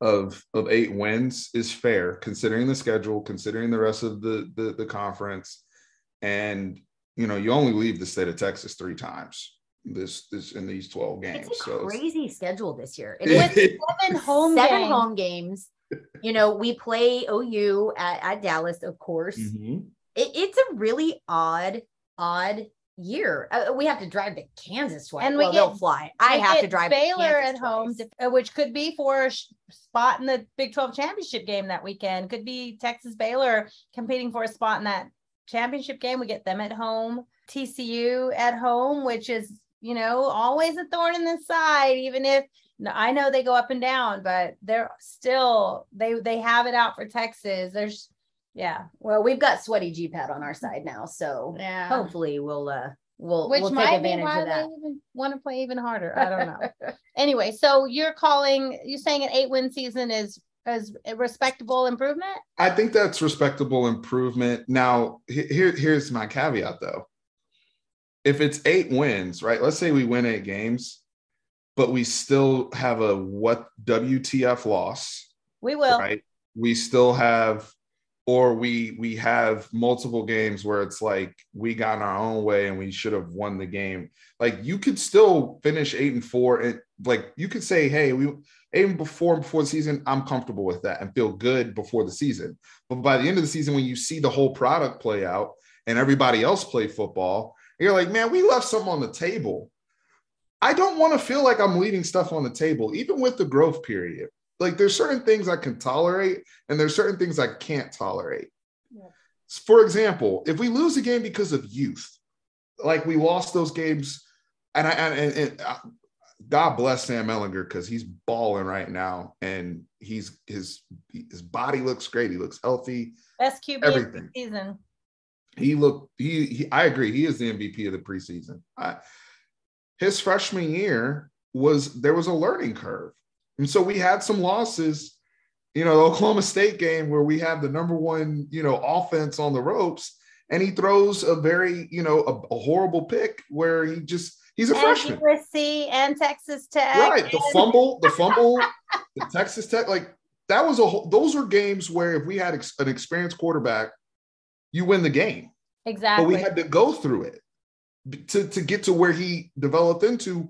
of 8 wins is fair, considering the schedule, considering the rest of the conference. And, you know, you only leave the state of Texas 3 times this in these 12 games. It's a crazy schedule this year. It's 7 home games. You know, we play OU at Dallas, of course. Mm-hmm. It's a really odd year. We have to drive to Kansas twice. And they'll fly. I have to drive Baylor to Kansas at home, which could be for a spot in the Big 12 championship game that weekend. Could be Texas Baylor competing for a spot in that championship game. We get them at home. TCU at home, which is, you know, always a thorn in the side, even if I know they go up and down, but they're still, they have it out for Texas. There's, yeah. Well, we've got sweaty GPAT on our side now, so yeah. Hopefully we'll take advantage of that. They even want to play even harder. I don't know. Anyway, so you're saying an 8-win season is a respectable improvement? I think that's respectable improvement. Now, here's my caveat though. If it's 8 wins, right? Let's say we win 8 games, but we still have a WTF loss. We will. Right? We still have. Or we have multiple games where it's like we got in our own way and we should have won the game. Like, you could still finish 8-4, and like you could say, hey, we 8-4 before the season. I'm comfortable with that and feel good before the season. But by the end of the season, when you see the whole product play out and everybody else play football, you're like, man, we left something on the table. I don't want to feel like I'm leaving stuff on the table, even with the growth period. Like, there's certain things I can tolerate and there's certain things I can't tolerate. Yeah. For example, if we lose a game because of youth, like we lost those games, and God bless Sam Ehlinger, because he's balling right now and his body looks great. He looks healthy. Best QB of the season. I agree. He is the MVP of the preseason. His freshman year there was a learning curve. And so we had some losses, you know, the Oklahoma State game where we have the #1, you know, offense on the ropes, and he throws a very, you know, a horrible pick where he's a freshman. USC and Texas Tech. Right. The fumble, the Texas Tech, like that was those were games where if we had an experienced quarterback, you win the game. Exactly. But we had to go through it to get to where he developed into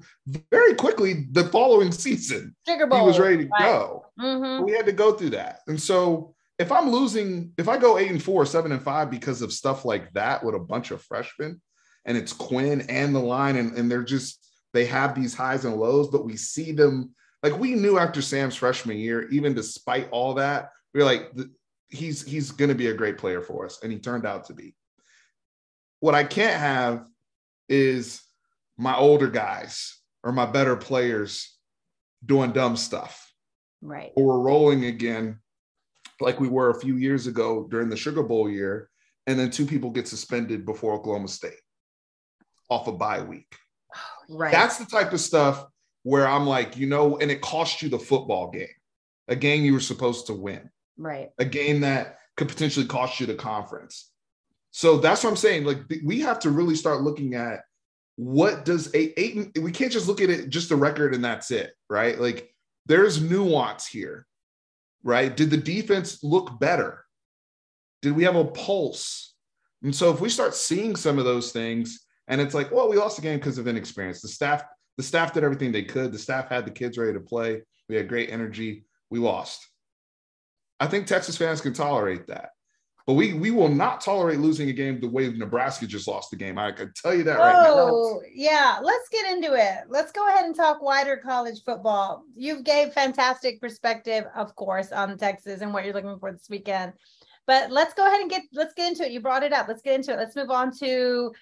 very quickly the following season. Sugar Bowl, he was ready to go. Mm-hmm. We had to go through that. And so if I'm losing, if I go 8-4, 7-5 because of stuff like that with a bunch of freshmen, and it's Quinn and the line, and they're just, they have these highs and lows, but we see them, like we knew after Sam's freshman year, even despite all that, we were like, he's going to be a great player for us. And he turned out to be. What I can't have is my older guys or my better players doing dumb stuff. Right. Or we're rolling again like we were a few years ago during the Sugar Bowl year, and then 2 people get suspended before Oklahoma State off a bye week. Right. That's the type of stuff where I'm like, you know, and it cost you the football game, a game you were supposed to win. Right. A game that could potentially cost you the conference. So that's what I'm saying. Like, we have to really start looking at what does eight, we can't just look at it, just the record and that's it, right? Like, there's nuance here, right? Did the defense look better? Did we have a pulse? And so if we start seeing some of those things and it's like, well, we lost the game because of inexperience. The staff did everything they could. The staff had the kids ready to play. We had great energy. We lost. I think Texas fans can tolerate that. But we will not tolerate losing a game the way Nebraska just lost the game. I can tell you that right now. Oh, yeah. Let's get into it. Let's go ahead and talk wider college football. You've gave fantastic perspective, of course, on Texas and what you're looking for this weekend. But let's go ahead and let's get into it. You brought it up. Let's get into it. Let's move on to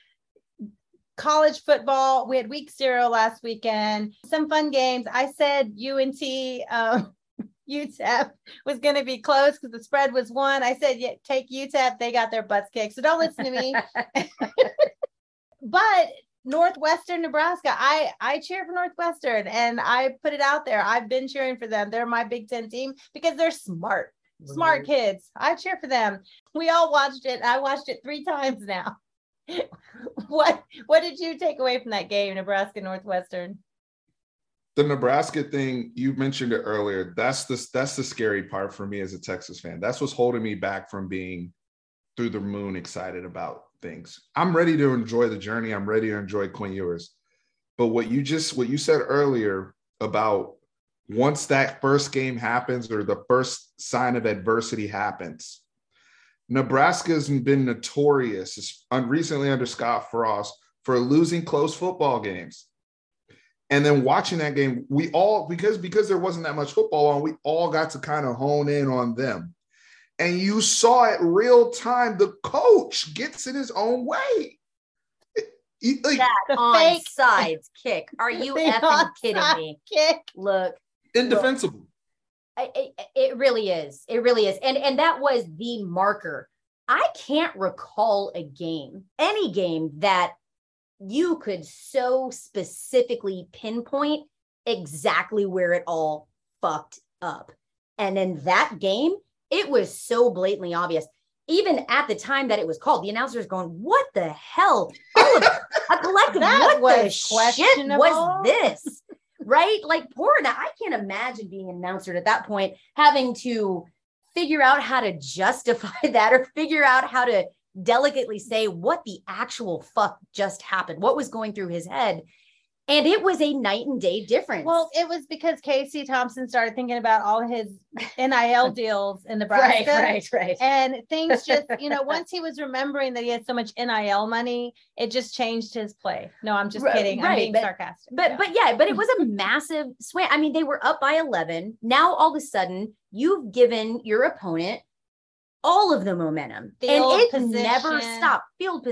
college football. We had week 0 last weekend. Some fun games. I said UNT. UTEP was going to be close because the spread was 1. I said, yeah, take UTEP. They got their butts kicked. So don't listen to me. But Northwestern, Nebraska. I cheer for Northwestern, and I put it out there. I've been cheering for them. They're my Big Ten team because they're smart kids. I cheer for them. We all watched it. I watched it 3 times now. What did you take away from that game, Nebraska, Northwestern? The Nebraska thing, you mentioned it earlier. That's the scary part for me as a Texas fan. That's what's holding me back from being through the moon excited about things. I'm ready to enjoy the journey. I'm ready to enjoy Quinn Ewers. But what you said earlier about once that first game happens or the first sign of adversity happens, Nebraska's been notorious recently under Scott Frost for losing close football games. And then watching that game, we all, because there wasn't that much football on, we all got to kind of hone in on them. And you saw it real time. The coach gets in his own way. Onside kick. Are you effing kidding me? Kick. Look. Indefensible. Look, it really is. It really is. And that was the marker. I can't recall a game, any game that you could so specifically pinpoint exactly where it all fucked up. And in that game, it was so blatantly obvious. Even at the time that it was called, the announcer's going, what the hell? A collective, what the shit was this? Right? Like, I can't imagine being an announcer at that point, having to figure out how to justify that or figure out how to delicately say what the actual fuck just happened, what was going through his head. And it was a night and day difference. Well, it was because Casey Thompson started thinking about all his NIL deals in Nebraska. Right. And things just, once he was remembering that he had so much NIL money, it just changed his play. No, I'm just kidding. Right, I'm being sarcastic. But it was a massive swing. I mean, they were up by 11. Now, all of a sudden, you've given your opponent all of the momentum, never stopped. Field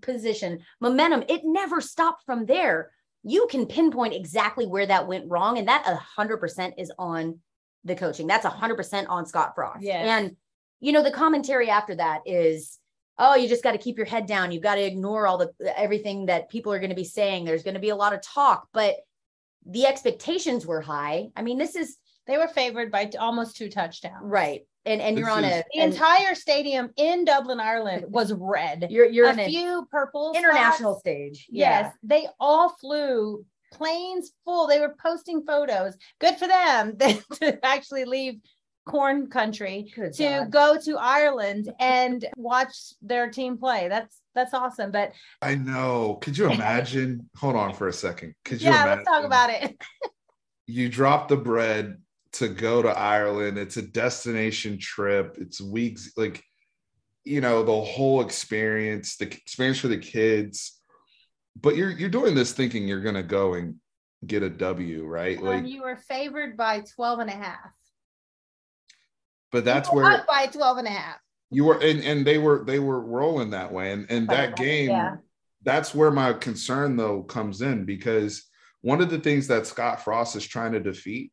position, momentum. It never stopped from there. You can pinpoint exactly where that went wrong, and that 100% is on the coaching. That's 100% on Scott Frost. Yes. And the commentary after that is, "Oh, you just got to keep your head down. You've got to ignore all everything that people are going to be saying. There's going to be a lot of talk, but the expectations were high. I mean, they were favored by almost 2 touchdowns, right?" And you're on the entire stadium in Dublin, Ireland was red. You're on a few purple international spots. Stage. Yeah. Yes. They all flew planes full. They were posting photos. Good for them to actually leave corn country go to Ireland and watch their team play. That's awesome. But I know. Could you imagine? Hold on for a second. Could you imagine? Let's talk about it. You drop the bread to go to Ireland. It's a destination trip. It's weeks, the whole experience, for the kids. But you're doing this thinking you're going to go and get a W, right? You were favored by 12.5. But that's where up by 12.5. You were, and they were rolling that way. And that game, that's where my concern though comes in, because one of the things that Scott Frost is trying to defeat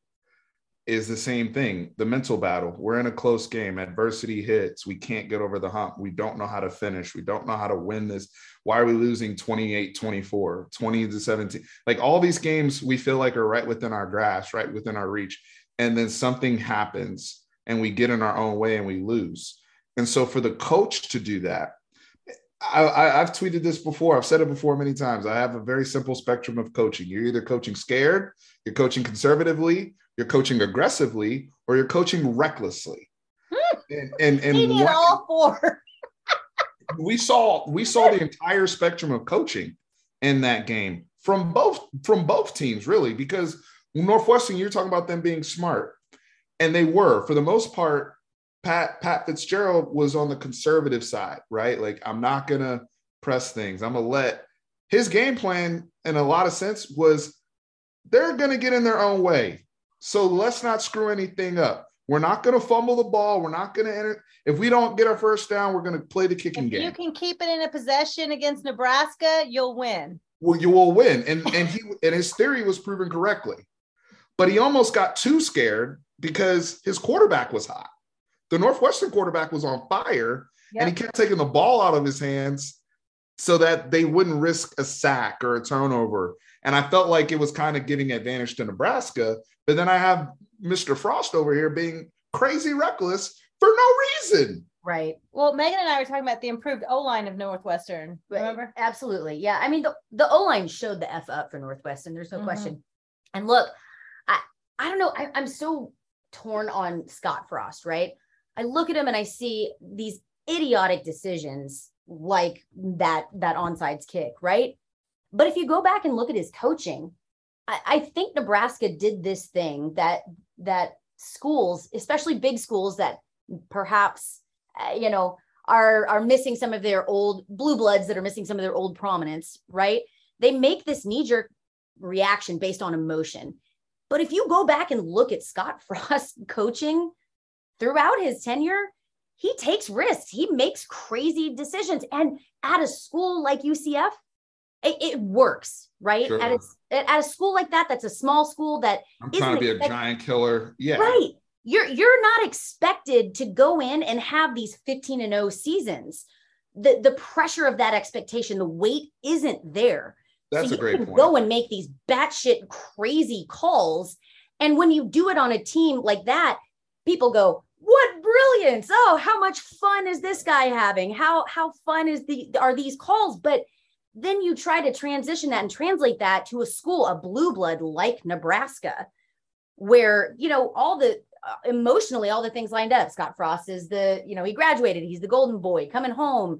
is the same thing, the mental battle. We're in a close game. Adversity hits. We can't get over the hump. We don't know how to finish. We don't know how to win this. Why are we losing 28-24, 20-17? Like, all these games we feel like are right within our grasp, right within our reach. And then something happens and we get in our own way and we lose. And so for the coach to do that, I've tweeted this before. I've said it before many times. I have a very simple spectrum of coaching. You're either coaching scared, you're coaching conservatively, you're coaching aggressively, or you're coaching recklessly. And he did all 4. we saw the entire spectrum of coaching in that game from both teams, really, because Northwestern, you're talking about them being smart, and they were, for the most part. Pat Fitzgerald was on the conservative side, right? Like, I'm not going to press things. I'm going to let his game plan, in a lot of sense, was they're going to get in their own way. So let's not screw anything up. We're not going to fumble the ball. We're not going to enter. If we don't get our first down, we're going to play the kicking game. If you can keep it in a possession against Nebraska, you'll win. Well, you will win. And his theory was proven correctly. But he almost got too scared because his quarterback was hot. The Northwestern quarterback was on fire, and he kept taking the ball out of his hands so that they wouldn't risk a sack or a turnover. And I felt like it was kind of giving advantage to Nebraska. But then I have Mr. Frost over here being crazy reckless for no reason. Right. Well, Megan and I were talking about the improved O-line of Northwestern. Remember? Absolutely. Yeah. I mean, the O-line showed the F up for Northwestern. There's no question. And look, I don't know. I'm so torn on Scott Frost, right? I look at him and I see these idiotic decisions like that onside kick, right? But if you go back and look at his coaching, I think Nebraska did this thing that schools, especially big schools that perhaps, are missing some of their old blue bloods that are missing some of their old prominence, right? They make this knee-jerk reaction based on emotion. But if you go back and look at Scott Frost coaching throughout his tenure, he takes risks. He makes crazy decisions. And at a school like UCF, it works, right? Sure. At a school like that, that's a small school that I'm trying to be a giant killer. Yeah. Right. You're not expected to go in and have these 15-0 seasons. The pressure of that expectation, the weight isn't there. That's a great point. So you can go and make these batshit crazy calls. And when you do it on a team like that, people go, what brilliance. Oh, how much fun is this guy having? How fun are these calls? But then you try to transition that and translate that to a school, a blue blood like Nebraska, where, all the emotionally, all the things lined up. Scott Frost is he graduated. He's the golden boy coming home.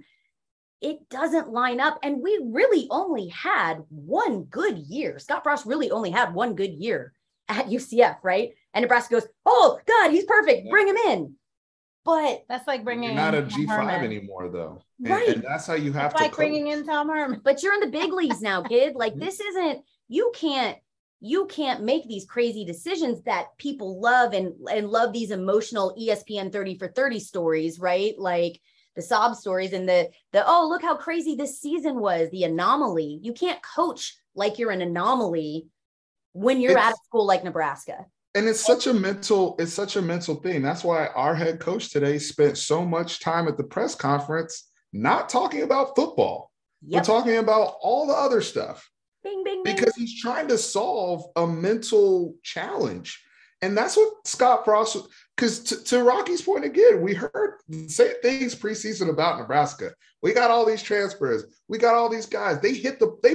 It doesn't line up. And we really only had one good year. Scott Frost really only had one good year at UCF, right? And Nebraska goes, oh, God, he's perfect. Yeah. Bring him in. But that's like bringing in. You're not a G5 Herman anymore, though. Right. And that's how you have to. It's like bringing in Tom Herman. But you're in the big leagues now, kid. Like, this isn't, you can't make these crazy decisions that people love and love these emotional ESPN 30 for 30 stories, right? Like the sob stories and oh, look how crazy this season was, the anomaly. You can't coach like you're an anomaly when you're at a school like Nebraska. And it's such a mental thing. That's why our head coach today spent so much time at the press conference not talking about football. Yep. We're talking about all the other stuff. Bing, bing, bing. Because he's trying to solve a mental challenge. And that's what Scott Frost, because to Rocky's point again, we heard the same things preseason about Nebraska. We got all these transfers. We got all these guys. They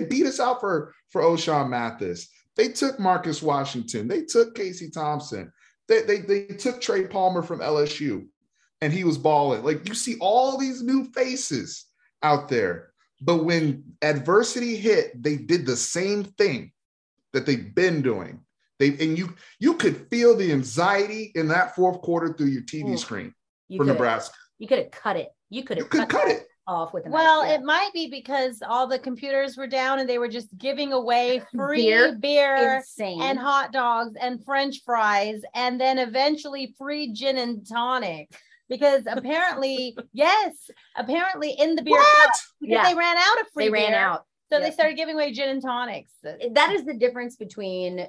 beat us out for O'Shawn Mathis. They took Marcus Washington. They took Casey Thompson. They took Trey Palmer from LSU, and he was balling. Like, you see all these new faces out there. But when adversity hit, they did the same thing that they've been doing. You could feel the anxiety in that fourth quarter through your TV screen for Nebraska. You could have cut it. You could have cut it. Off with it might be because all the computers were down and they were just giving away free beer and hot dogs and French fries, and then eventually free gin and tonic, because apparently apparently in the beer cup, they ran out of free beer. They started giving away gin and tonics. That is the difference between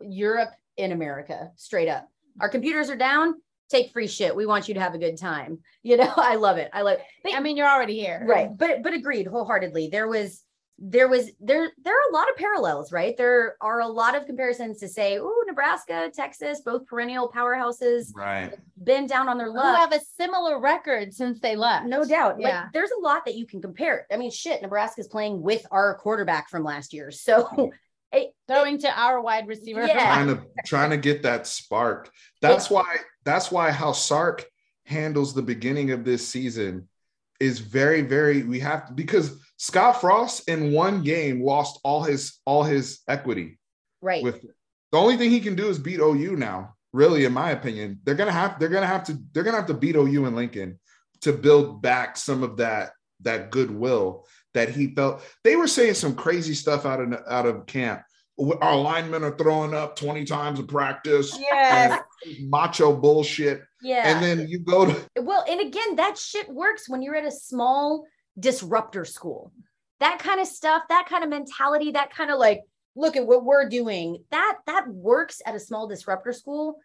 Europe and America, straight up. Our computers are down. Take free shit. We want you to have a good time. I love it. I mean, you're already here. Right. But agreed wholeheartedly. There are a lot of parallels, right? There are a lot of comparisons to say, Nebraska, Texas, both perennial powerhouses, right? Been down on their luck. Who have a similar record since they left. No doubt. Yeah. There's a lot that you can compare. I mean, shit, Nebraska's playing with our quarterback from last year. So throwing to our wide receiver. Yeah. Trying to get that spark. That's why how Sark handles the beginning of this season is very, very, we have to, because Scott Frost in one game lost all his equity. Right. With the only thing he can do is beat OU now, really, in my opinion. They're gonna have to beat OU in Lincoln to build back some of that goodwill that he felt. They were saying some crazy stuff out of camp. Our linemen are throwing up 20 times in practice. Yes. Macho bullshit. Yeah. And then you go to. Well, and again, that shit works when you're at a small disruptor school. That kind of stuff, that kind of mentality, that kind of like, look at what we're doing. That works at a small disruptor school.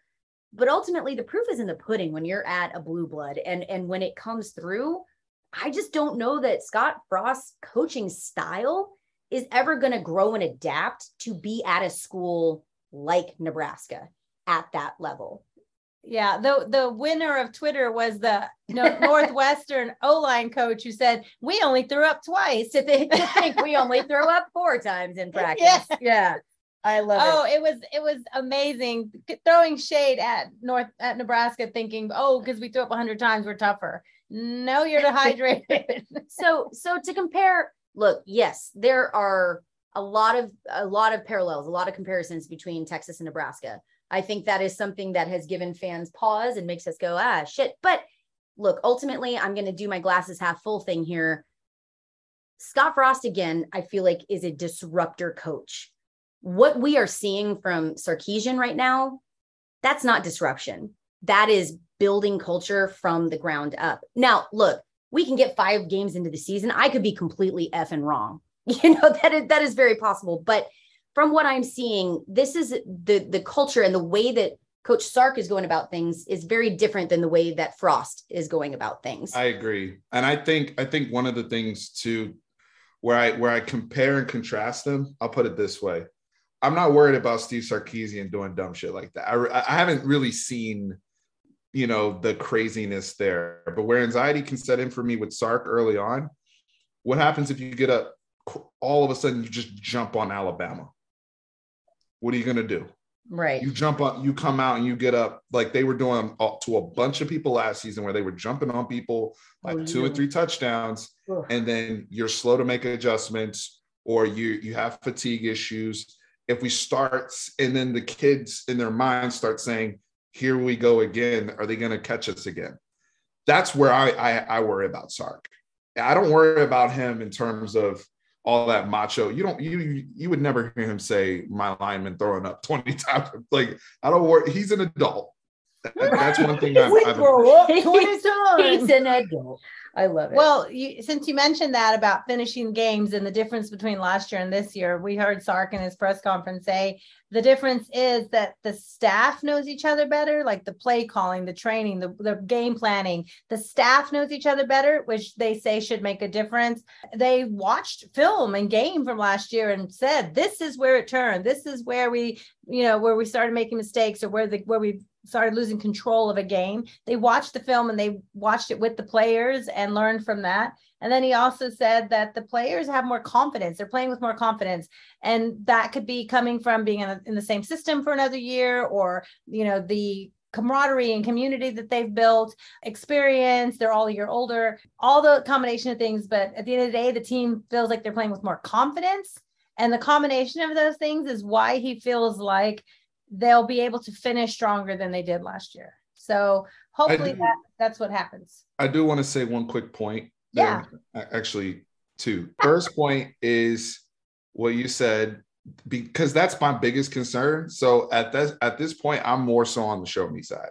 But ultimately, the proof is in the pudding when you're at a blue blood. And when it comes through, I just don't know that Scott Frost's coaching style is ever going to grow and adapt to be at a school like Nebraska at that level. Yeah, the winner of Twitter was the Northwestern O-line coach who said, we only threw up twice. I think we only threw up four times in practice. Yeah. I love it. Oh, it was amazing. Throwing shade at Nebraska thinking, oh, because we threw up 100 times, we're tougher. No, you're dehydrated. So to compare, look, yes, there are a lot of parallels, a lot of comparisons between Texas and Nebraska. I think that is something that has given fans pause and makes us go, ah, shit. But look, ultimately, I'm going to do my glasses half full thing here. Scott Frost, again, I feel like is a disruptor coach. What we are seeing from Sarkisian right now, that's not disruption. That is building culture from the ground up. Now, look, we can get 5 games into the season. I could be completely effing wrong. That is very possible. But from what I'm seeing, this is the culture, and the way that Coach Sark is going about things is very different than the way that Frost is going about things. I agree. And I think one of the things too, where I compare and contrast them, I'll put it this way. I'm not worried about Steve Sarkisian doing dumb shit like that. I haven't really seen, the craziness there, but where anxiety can set in for me with Sark early on, what happens if you get up, all of a sudden you just jump on Alabama? What are you going to do? Right. You jump up, you come out and you get up like they were doing to a bunch of people last season, where they were jumping on people like 2 and 3 touchdowns. Ugh. And then you're slow to make adjustments, or you have fatigue issues. If we start, and then the kids in their mind start saying, here we go again. Are they going to catch us again? That's where I worry about Sark. I don't worry about him in terms of all that macho. You would never hear him say, my lineman throwing up 20 times. Like, I don't worry. He's an adult. That's one thing I've grow up 20 times. He's an adult. I love it. Well, since you mentioned that about finishing games and the difference between last year and this year, we heard Sark in his press conference say the difference is that the staff knows each other better, like the play calling, the training, the game planning. The staff knows each other better, which they say should make a difference. They watched film and game from last year and said, this is where it turned. This is where we started making mistakes, or where we started losing control of a game. They watched the film and they watched it with the players and learned from that. And then he also said that the players have more confidence. They're playing with more confidence. And that could be coming from being in the same system for another year, or, the camaraderie and community that they've built, experience, they're all a year older, all the combination of things. But at the end of the day, the team feels like they're playing with more confidence. And the combination of those things is why he feels like they'll be able to finish stronger than they did last year. So hopefully that's what happens. I do want to say one quick point. Yeah. Actually, two. First point is what you said, because that's my biggest concern. So at this point, I'm more so on the show me side.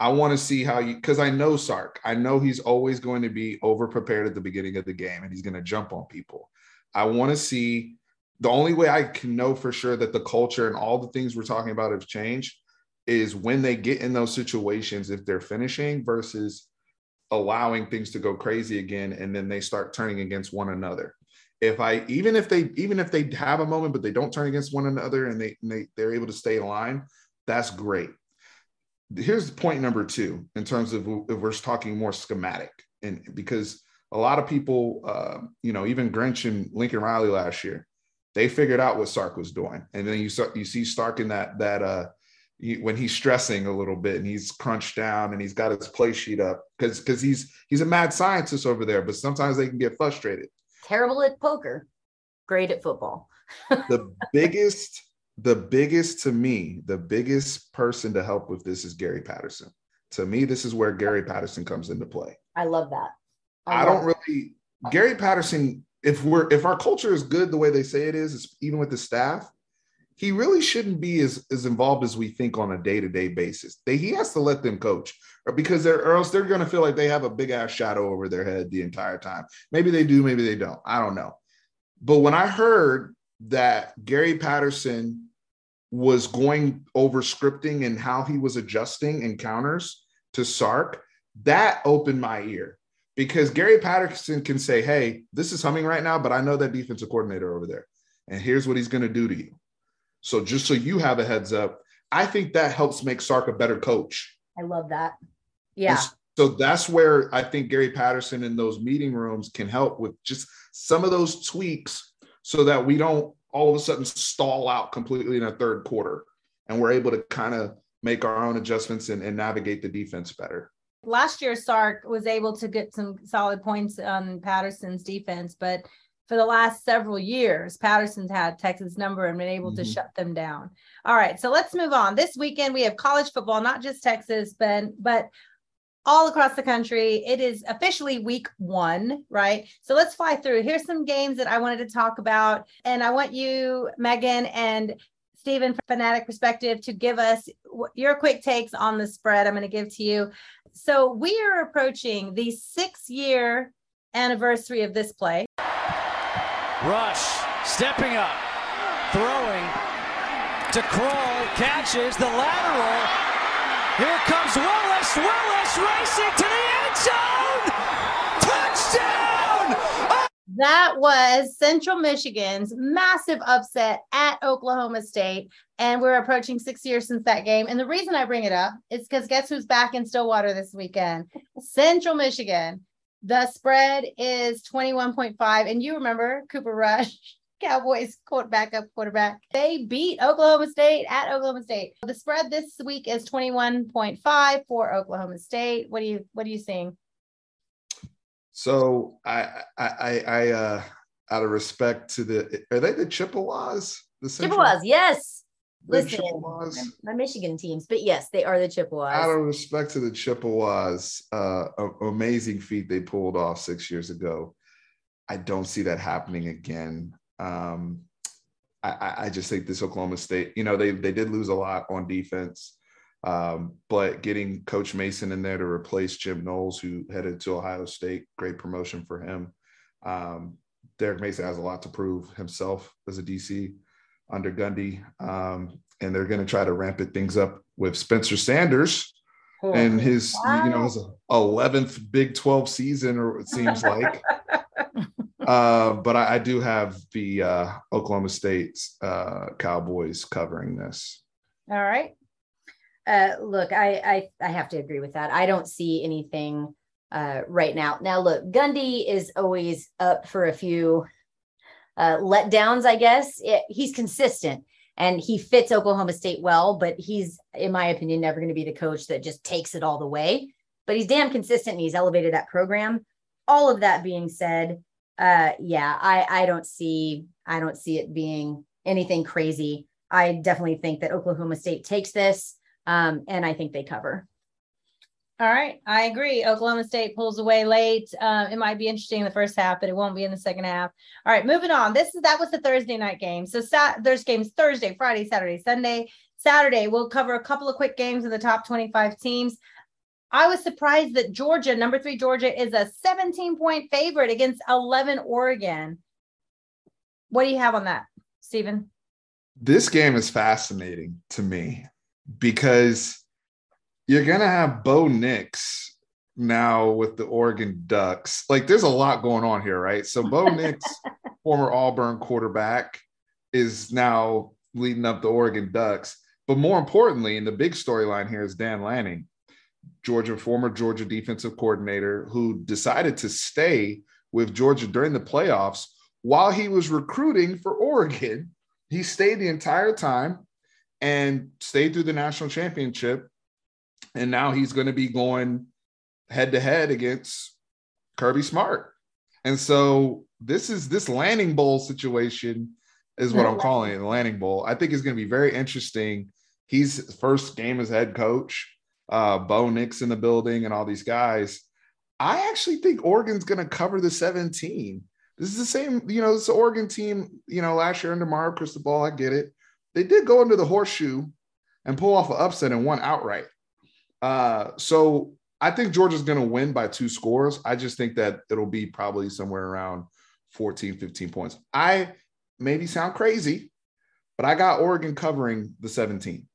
I want to see how because I know Sark. I know he's always going to be over-prepared at the beginning of the game, and he's going to jump on people. I want to see. The only way I can know for sure that the culture and all the things we're talking about have changed is when they get in those situations, if they're finishing versus allowing things to go crazy again, and then they start turning against one another. Even if they have a moment, but they don't turn against one another and they're able to stay in line, that's great. Here's point number 2 in terms of if we're talking more schematic, and because a lot of people, even Grinch and Lincoln Riley last year, they figured out what Sark was doing. And then you see Sark in that when he's stressing a little bit and he's crunched down and he's got his play sheet up because he's a mad scientist over there, but sometimes they can get frustrated. Terrible at poker, great at football. The biggest person to help with this is Gary Patterson. To me, this is where Gary Patterson comes into play. I love that. Gary Patterson, if our culture is good the way they say it is, even with the staff, he really shouldn't be as involved as we think on a day-to-day basis. He has to let them coach, or else they're going to feel like they have a big-ass shadow over their head the entire time. Maybe they do, maybe they don't. I don't know. But when I heard that Gary Patterson was going over scripting and how he was adjusting encounters to Sark, that opened my ear. because Gary Patterson can say, hey, this is humming right now, but I know that defensive coordinator over there, and here's what he's going to do to you. So just so you have a heads up, I think that helps make Sark a better coach. I love that. Yeah. And so that's where I think Gary Patterson in those meeting rooms can help with just some of those tweaks so that we don't all of a sudden stall out completely in a third quarter, and we're able to kind of make our own adjustments and navigate the defense better. Last year, Sark was able to get some solid points on Patterson's defense, but for the last several years, Patterson's had Texas number and been able to shut them down. All right, so let's move on. This weekend, we have college football, not just Texas, but all across the country. It is officially week 1, right? So let's fly through. Here's some games that I wanted to talk about, and I want you, Megan and Stephen, from Fanatic Perspective, to give us your quick takes on the spread I'm going to give to you. So we are approaching the 6-year anniversary of this play. Rush, stepping up, throwing to Kroll, catches the lateral. Here comes Willis. Willis racing to the end zone. Touchdown! Oh! That was Central Michigan's massive upset at Oklahoma State, and we're approaching 6 years since that game. And the reason I bring it up is because guess who's back in Stillwater this weekend? Central Michigan. The spread is 21.5, and you remember Cooper Rush, Cowboys quarterback. They beat Oklahoma State at Oklahoma State. The spread this week is 21.5 for Oklahoma State. What are you seeing? So I out of respect to are they the Chippewas? The Chippewas, yes. Listen, my Michigan teams, but yes, they are the Chippewas. Out of respect to the Chippewas, amazing feat they pulled off 6 years ago. I don't see that happening again. I just think this Oklahoma State, they did lose a lot on defense, but getting Coach Mason in there to replace Jim Knowles, who headed to Ohio State, great promotion for him. Derek Mason has a lot to prove himself as a DC under Gundy, and they're going to try to ramp things up with Spencer Sanders and his, his 11th Big 12 season, or it seems like. But I do have the Oklahoma State's Cowboys covering this. All right. Look, I have to agree with that. I don't see anything right now. Now, look, Gundy is always up for a few letdowns, I guess. He's consistent and he fits Oklahoma State well, but he's, in my opinion, never going to be the coach that just takes it all the way. But he's damn consistent and he's elevated that program. All of that being said, I don't see it being anything crazy. I definitely think that Oklahoma State takes this, and I think they cover. All right. I agree. Oklahoma State pulls away late. It might be interesting in the first half, but it won't be in the second half. All right, moving on. That was the Thursday night game. So there's games Thursday, Friday, Saturday, Sunday. Saturday, we'll cover a couple of quick games in the top 25 teams. I was surprised that Georgia, number 3 Georgia, is a 17-point favorite against 11 Oregon. What do you have on that, Stephen? This game is fascinating to me because you're going to have Bo Nix now with the Oregon Ducks. Like, there's a lot going on here, right? So Bo Nix, former Auburn quarterback, is now leading up the Oregon Ducks. But more importantly, and the big storyline here is Dan Lanning, former Georgia defensive coordinator, who decided to stay with Georgia during the playoffs while he was recruiting for Oregon. He stayed the entire time and stayed through the national championship. And now he's going to be going head-to-head against Kirby Smart. And so this Lanning Bowl situation is what I'm calling it, the Lanning Bowl. I think it's going to be very interesting. He's first game as head coach, Bo Nix in the building and all these guys. I actually think Oregon's going to cover the 17. This is the same, it's the Oregon team, last year under Mario Cristobal, I get it. They did go into the horseshoe and pull off an upset and won outright. So I think Georgia's going to win by 2 scores. I just think that it'll be probably somewhere around 14, 15 points. I maybe sound crazy, but I got Oregon covering the 17.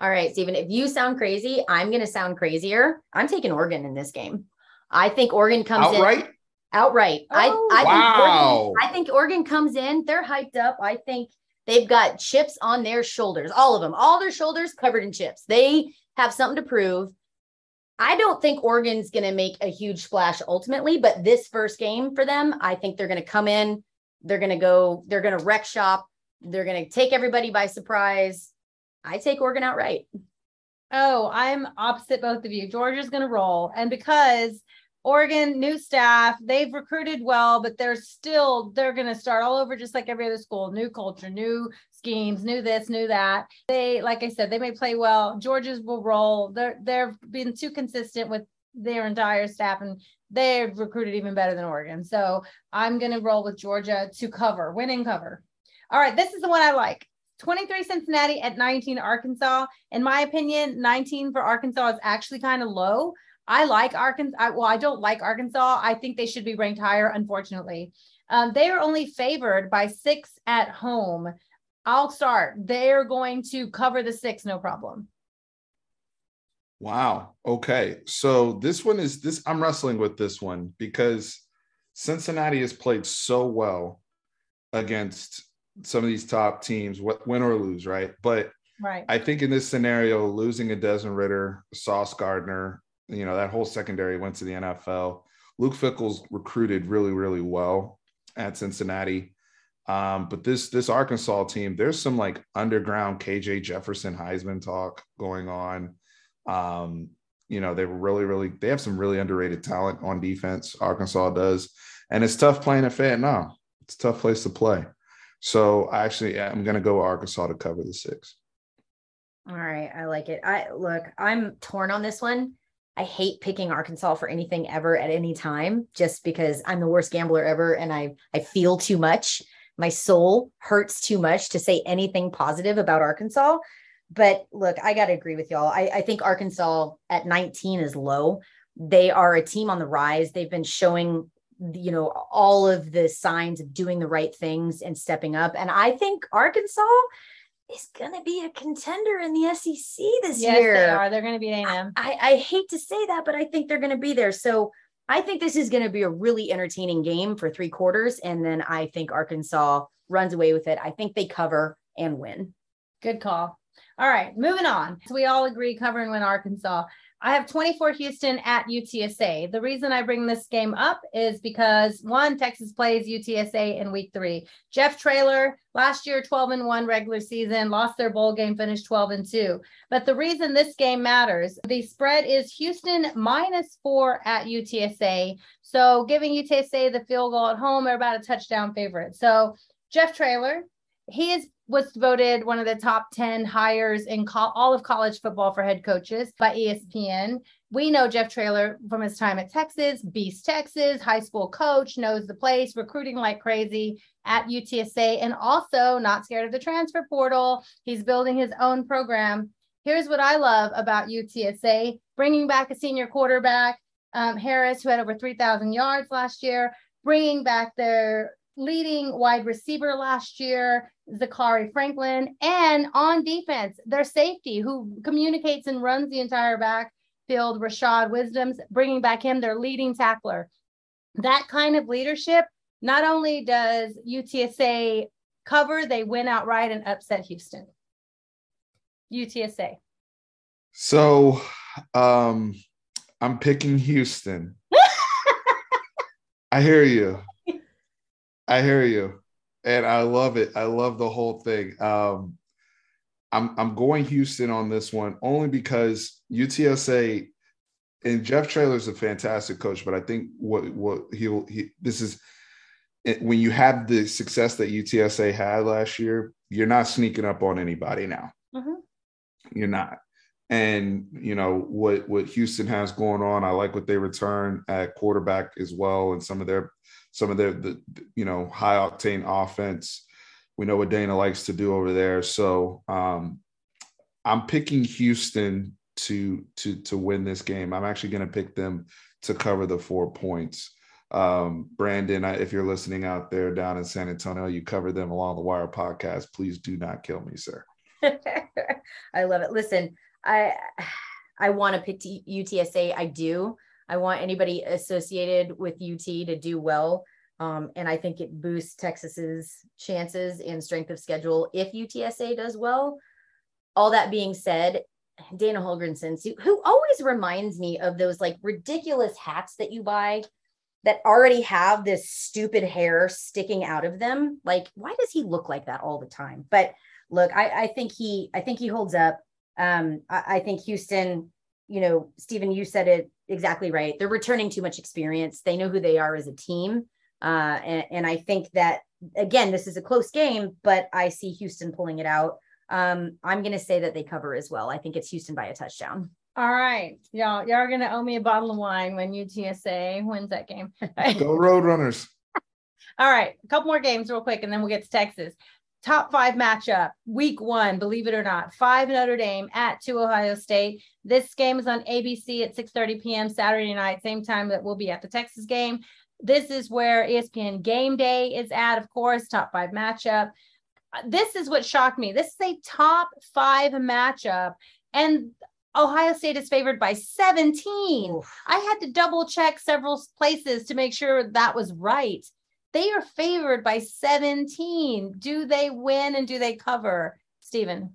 All right, Stephen, if you sound crazy, I'm going to sound crazier. I'm taking Oregon in this game. I think Oregon comes outright? In. Outright. Oh, I think Oregon comes in. They're hyped up. I think they've got chips on their shoulders. All of them. All their shoulders covered in chips. They have something to prove. I don't think Oregon's going to make a huge splash ultimately, but this first game for them, I think they're going to come in. They're going to go. They're going to wreck shop. They're going to take everybody by surprise. I take Oregon outright. Oh, I'm opposite both of you. Georgia's going to roll. And because Oregon, new staff, they've recruited well, but they're going to start all over just like every other school. New culture, new schemes, new this, new that. They, like I said, they may play well. Georgia's will roll. They've been too consistent with their entire staff, and they've recruited even better than Oregon. So I'm going to roll with Georgia to cover, win and cover. All right, this is the one I like. 23 Cincinnati at 19 Arkansas. In my opinion, 19 for Arkansas is actually kind of low. I like Arkansas. I don't like Arkansas. I think they should be ranked higher, unfortunately. They are only favored by 6 at home. I'll start. They're going to cover the 6, no problem. Wow. Okay. So this one is this. I'm wrestling with this one because Cincinnati has played so well against some of these top teams, win or lose, right? But right. I think in this scenario, losing a Desmond Ritter, Sauce Gardner, you know, that whole secondary went to the NFL. Luke Fickell's recruited really, really well at Cincinnati. But this Arkansas team, there's some like underground KJ Jefferson Heisman talk going on. You know, they have some really underrated talent on defense. Arkansas does. And it's tough playing at Fayetteville. It's a tough place to play. So actually, I'm going to go Arkansas to cover the 6. All right. I like it. I'm torn on this one. I hate picking Arkansas for anything ever at any time, just because I'm the worst gambler ever. And I feel too much. My soul hurts too much to say anything positive about Arkansas. But look, I got to agree with y'all. I think Arkansas at 19 is low. They are a team on the rise. They've been showing, you know, all of the signs of doing the right things and stepping up. And I think Arkansas is going to be a contender in the SEC this year. Yes, they are. They're going to be A&M. I hate to say that, but I think they're going to be there. So I think this is going to be a really entertaining game for 3 quarters. And then I think Arkansas runs away with it. I think they cover and win. Good call. All right, moving on. So we all agree cover and win Arkansas. I have 24 Houston at UTSA. The reason I bring this game up is because, one, Texas plays UTSA in week 3. Jeff Traylor, last year, 12-1 regular season, lost their bowl game, finished 12-2. But the reason this game matters, the spread is Houston -4 at UTSA. So giving UTSA the field goal at home, they're about a touchdown favorite. So Jeff Traylor, was voted one of the top 10 hires in all of college football for head coaches by ESPN. We know Jeff Traylor from his time at Texas, Beast Texas, high school coach, knows the place, recruiting like crazy at UTSA, and also not scared of the transfer portal. He's building his own program. Here's what I love about UTSA, bringing back a senior quarterback, Harris, who had over 3,000 yards last year, bringing back their leading wide receiver last year, Zachary Franklin, and on defense, their safety, who communicates and runs the entire backfield, Rashad Wisdoms, bringing back him, their leading tackler. That kind of leadership, not only does UTSA cover, they win outright and upset Houston. UTSA. So I'm picking Houston. I hear you. And I love it. I love the whole thing. I'm going Houston on this one only because UTSA and Jeff Traylor's a fantastic coach, but I think when you have the success that UTSA had last year, you're not sneaking up on anybody now. Mm-hmm. You're not. And you know what Houston has going on. I like what they return at quarterback as well, and some of their you know, high octane offense. We know what Dana likes to do over there. So I'm picking Houston to win this game. I'm actually going to pick them to cover the 4 points. Brandon, if you're listening out there down in San Antonio, you covered them along the wire podcast. Please do not kill me, sir. I love it. Listen, I want to pick UTSA. I do. I want anybody associated with UT to do well. And I think it boosts Texas's chances and strength of schedule if UTSA does well. All that being said, Dana Holgrenson, who always reminds me of those like ridiculous hats that you buy that already have this stupid hair sticking out of them. Like, why does he look like that all the time? But look, I think he holds up. I think Houston, you know, Stephen, you said it exactly right. They're returning too much experience. They know who they are as a team. And I think that, again, this is a close game, but I see Houston pulling it out. I'm going to say that they cover as well. I think it's Houston by a touchdown. All right. Y'all are going to owe me a bottle of wine when UTSA wins that game. Go Roadrunners. All right. A couple more games real quick, and then we'll get to Texas. Top five matchup, week 1, believe it or not, 5 Notre Dame at 2 Ohio State. This game is on ABC at 6:30 p.m. Saturday night, same time that we'll be at the Texas game. This is where ESPN Game Day is at, of course, top five matchup. This is what shocked me. This is a top five matchup, and Ohio State is favored by 17. Oof. I had to double check several places to make sure that was right. They are favored by 17. Do they win and do they cover, Stephen?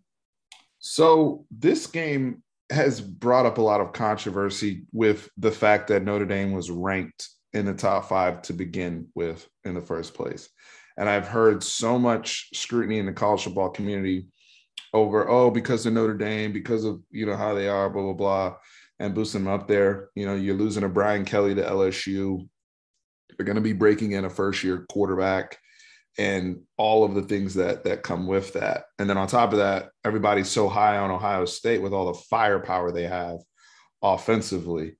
So this game has brought up a lot of controversy with the fact that Notre Dame was ranked in the top five to begin with in the first place. And I've heard so much scrutiny in the college football community over, because of Notre Dame, because of, how they are, blah, blah, blah, and boosting them up there. You're losing a Brian Kelly to LSU. They're going to be breaking in a first-year quarterback and all of the things that come with that. And then on top of that, everybody's so high on Ohio State with all the firepower they have offensively.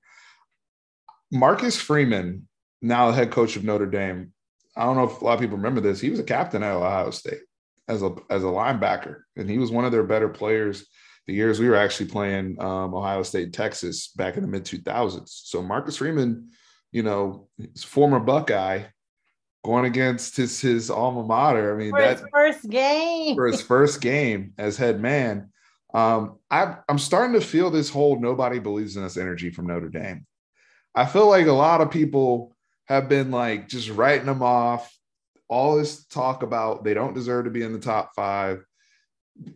Marcus Freeman, now the head coach of Notre Dame, I don't know if a lot of people remember this. He was a captain at Ohio State as a linebacker, and he was one of their better players the years we were actually playing Ohio State, Texas back in the mid-2000s. So Marcus Freeman – his former Buckeye going against his alma mater. I mean, for his first game as head man. I'm starting to feel this whole nobody believes in us energy from Notre Dame. I feel like a lot of people have been like just writing them off. All this talk about they don't deserve to be in the top five.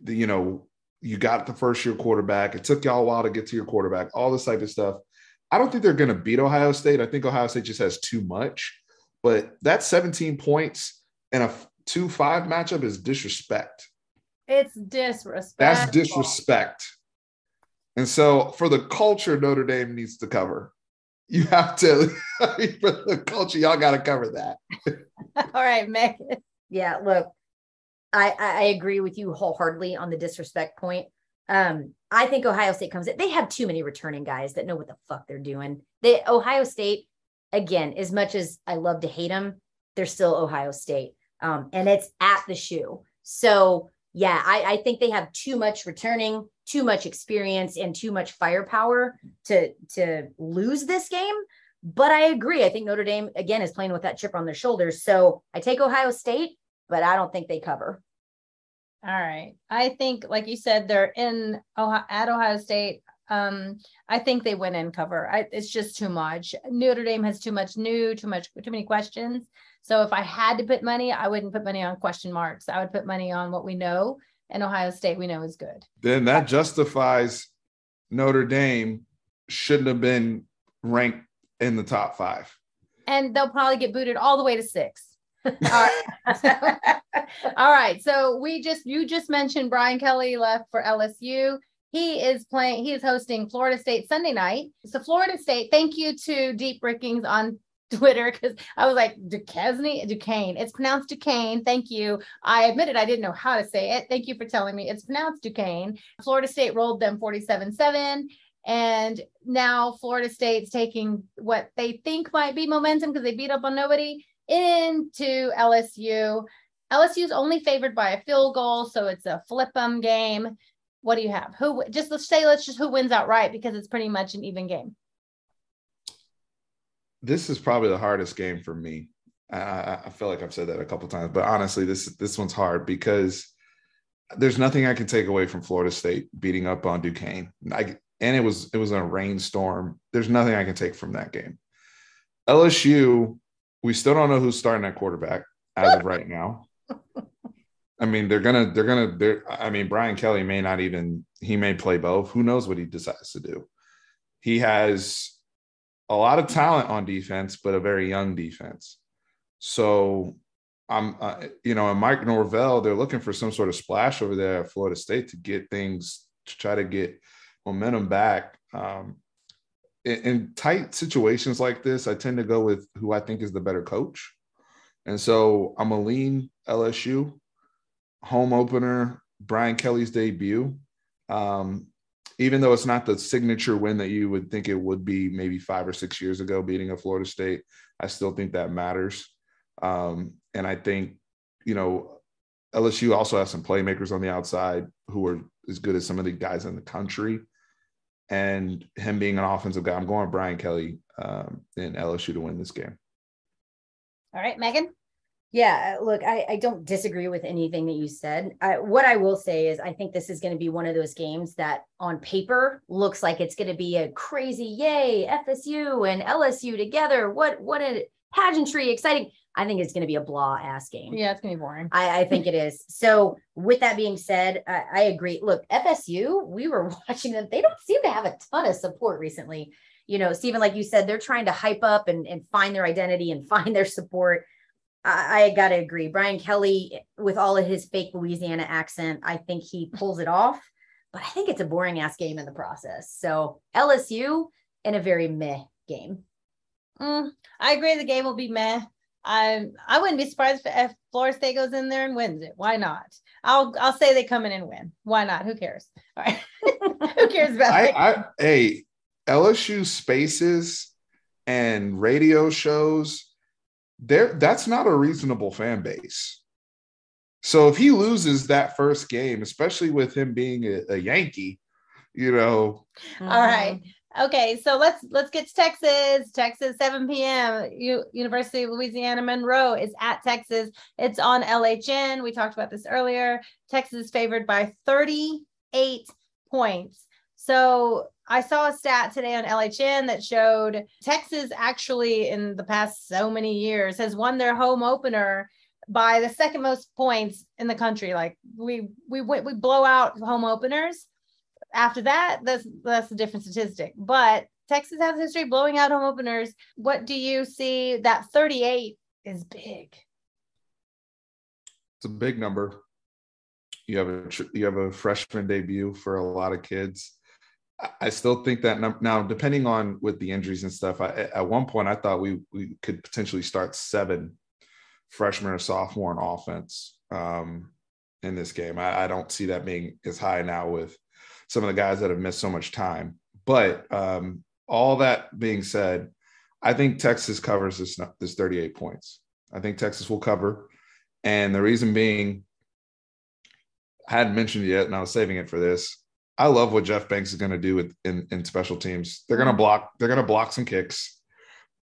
You got the first-year quarterback. It took y'all a while to get to your quarterback. All this type of stuff. I don't think they're going to beat Ohio State. I think Ohio State just has too much. But that 17 points and a 2-5 matchup is disrespect. It's disrespect. That's disrespect. And so for the culture, Notre Dame needs to cover. You have to – for the culture, y'all got to cover that. All right, Megan. Yeah, look, I agree with you wholeheartedly on the disrespect point. I think Ohio State comes in. They have too many returning guys that know what the fuck they're doing. Ohio State, again, as much as I love to hate them, they're still Ohio State. And it's at the shoe. So yeah, I think they have too much returning, too much experience, and too much firepower to lose this game. But I agree. I think Notre Dame, again, is playing with that chip on their shoulders. So I take Ohio State, but I don't think they cover. All right. I think, like you said, they're in at Ohio State. I think they win and cover. It's just too much. Notre Dame has too many questions. So if I had to put money, I wouldn't put money on question marks. I would put money on what we know, and Ohio State we know is good. Then that justifies Notre Dame shouldn't have been ranked in the top five. And they'll probably get booted all the way to 6. All right. All right. So you just mentioned Brian Kelly left for LSU. He is hosting Florida State Sunday night. So Florida State, thank you to Deep Rickings on Twitter, because I was like, Duquesne. It's pronounced Duquesne. Thank you. I admitted I didn't know how to say it. Thank you for telling me it's pronounced Duquesne. Florida State rolled them 47-7. And now Florida State's taking what they think might be momentum because they beat up on nobody into LSU. LSU is only favored by a field goal, so it's a flip 'em game. What do you have? Who wins outright, because it's pretty much an even game. This is probably the hardest game for me. I feel like I've said that a couple times, but honestly, this one's hard because there's nothing I can take away from Florida State beating up on Duquesne. I and it was a rainstorm. There's nothing I can take from that game. LSU, we still don't know who's starting at quarterback as of right now. I mean, Brian Kelly may play both. Who knows what he decides to do? He has a lot of talent on defense, but a very young defense. So and Mike Norvell, they're looking for some sort of splash over there at Florida State to try to get momentum back. In tight situations like this, I tend to go with who I think is the better coach. And so I'm a lean LSU, home opener, Brian Kelly's debut. Even though it's not the signature win that you would think it would be maybe 5 or 6 years ago, beating a Florida State, I still think that matters. And I think, LSU also has some playmakers on the outside who are as good as some of the guys in the country. And him being an offensive guy, I'm going with Brian Kelly and LSU to win this game. All right, Megan. Yeah, look, I don't disagree with anything that you said. What I will say is I think this is going to be one of those games that on paper looks like it's going to be a crazy, yay, FSU and LSU together. What a pageantry, exciting. I think it's going to be a blah-ass game. Yeah, it's going to be boring. I think it is. So with that being said, I agree. Look, FSU, we were watching them. They don't seem to have a ton of support recently. Stephen, like you said, they're trying to hype up and find their identity and find their support. I got to agree. Brian Kelly, with all of his fake Louisiana accent, I think he pulls it off. But I think it's a boring-ass game in the process. So LSU in a very meh game. I agree the game will be meh. I wouldn't be surprised if Florida State goes in there and wins it. Why not? I'll say they come in and win. Why not? Who cares? All right. Who cares about it? Hey, LSU spaces and radio shows, that's not a reasonable fan base. So if he loses that first game, especially with him being a Yankee, All right. Okay, so let's get to Texas. Texas, 7 p.m. University of Louisiana Monroe is at Texas. It's on LHN. We talked about this earlier. Texas is favored by 38 points. So I saw a stat today on LHN that showed Texas actually in the past so many years has won their home opener by the second most points in the country. Like we blow out home openers. After that, that's a different statistic. But Texas has a history of blowing out home openers. What do you see? That 38 is big. It's a big number. You have a freshman debut for a lot of kids. I still think that number now, depending on with the injuries and stuff. At one point, I thought we could potentially start 7 freshmen or sophomore on offense in this game. I don't see that being as high now with some of the guys that have missed so much time. But all that being said, I think Texas covers this 38 points. I think Texas will cover. And the reason being, I hadn't mentioned it yet, and I was saving it for this. I love what Jeff Banks is going to do in special teams. They're going to block some kicks.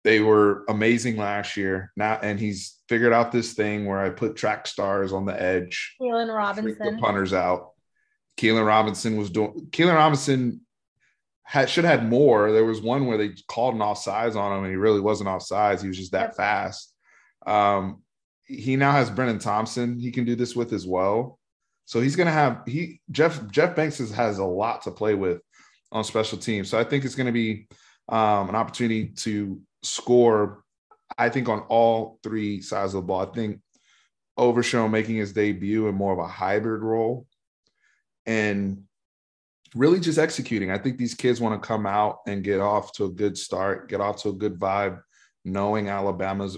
They were amazing last year. Now, and he's figured out this thing where I put track stars on the edge. Keelan Robinson. Freak the punters out. Keelan Robinson should have had more. There was one where they called an offsides on him, and he really wasn't offsides. He was just that fast. He now has Brennan Thompson he can do this with as well. So he's going to have – Jeff Banks has a lot to play with on special teams. So I think it's going to be an opportunity to score, I think, on all three sides of the ball. I think Overshown making his debut in more of a hybrid role and really just executing. I think these kids want to come out and get off to a good start, get off to a good vibe, knowing Alabama's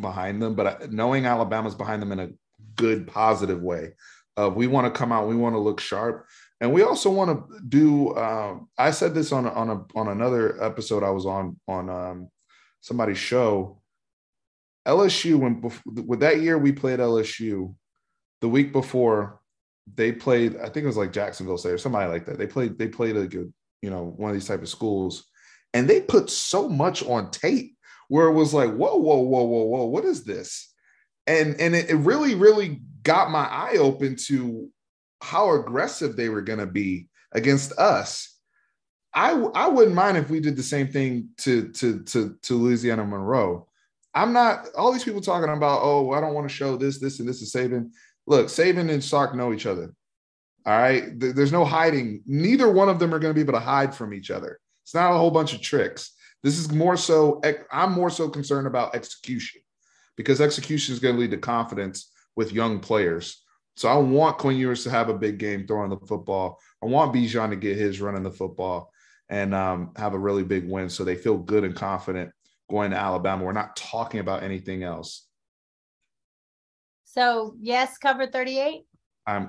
behind them, but knowing Alabama's behind them in a good, positive way. We want to come out, we want to look sharp, and we also want to do. I said this on another episode I was on somebody's show. LSU with that year we played LSU, the week before. They played, I think it was like Jacksonville State or somebody like that. They played like a, one of these type of schools, and they put so much on tape where it was like, whoa, whoa, whoa, whoa, whoa, what is this? And it really, really got my eye open to how aggressive they were going to be against us. I wouldn't mind if we did the same thing to Louisiana Monroe. I'm not all these people talking about, oh, I don't want to show this, and this is Saban. Look, Saban and Sark know each other. All right. There's no hiding. Neither one of them are going to be able to hide from each other. It's not a whole bunch of tricks. This is more so, I'm more so concerned about execution, because execution is going to lead to confidence with young players. So I want Quinn Ewers to have a big game throwing the football. I want Bijan to get his running the football and have a really big win, so they feel good and confident going to Alabama. We're not talking about anything else. So, yes, cover 38?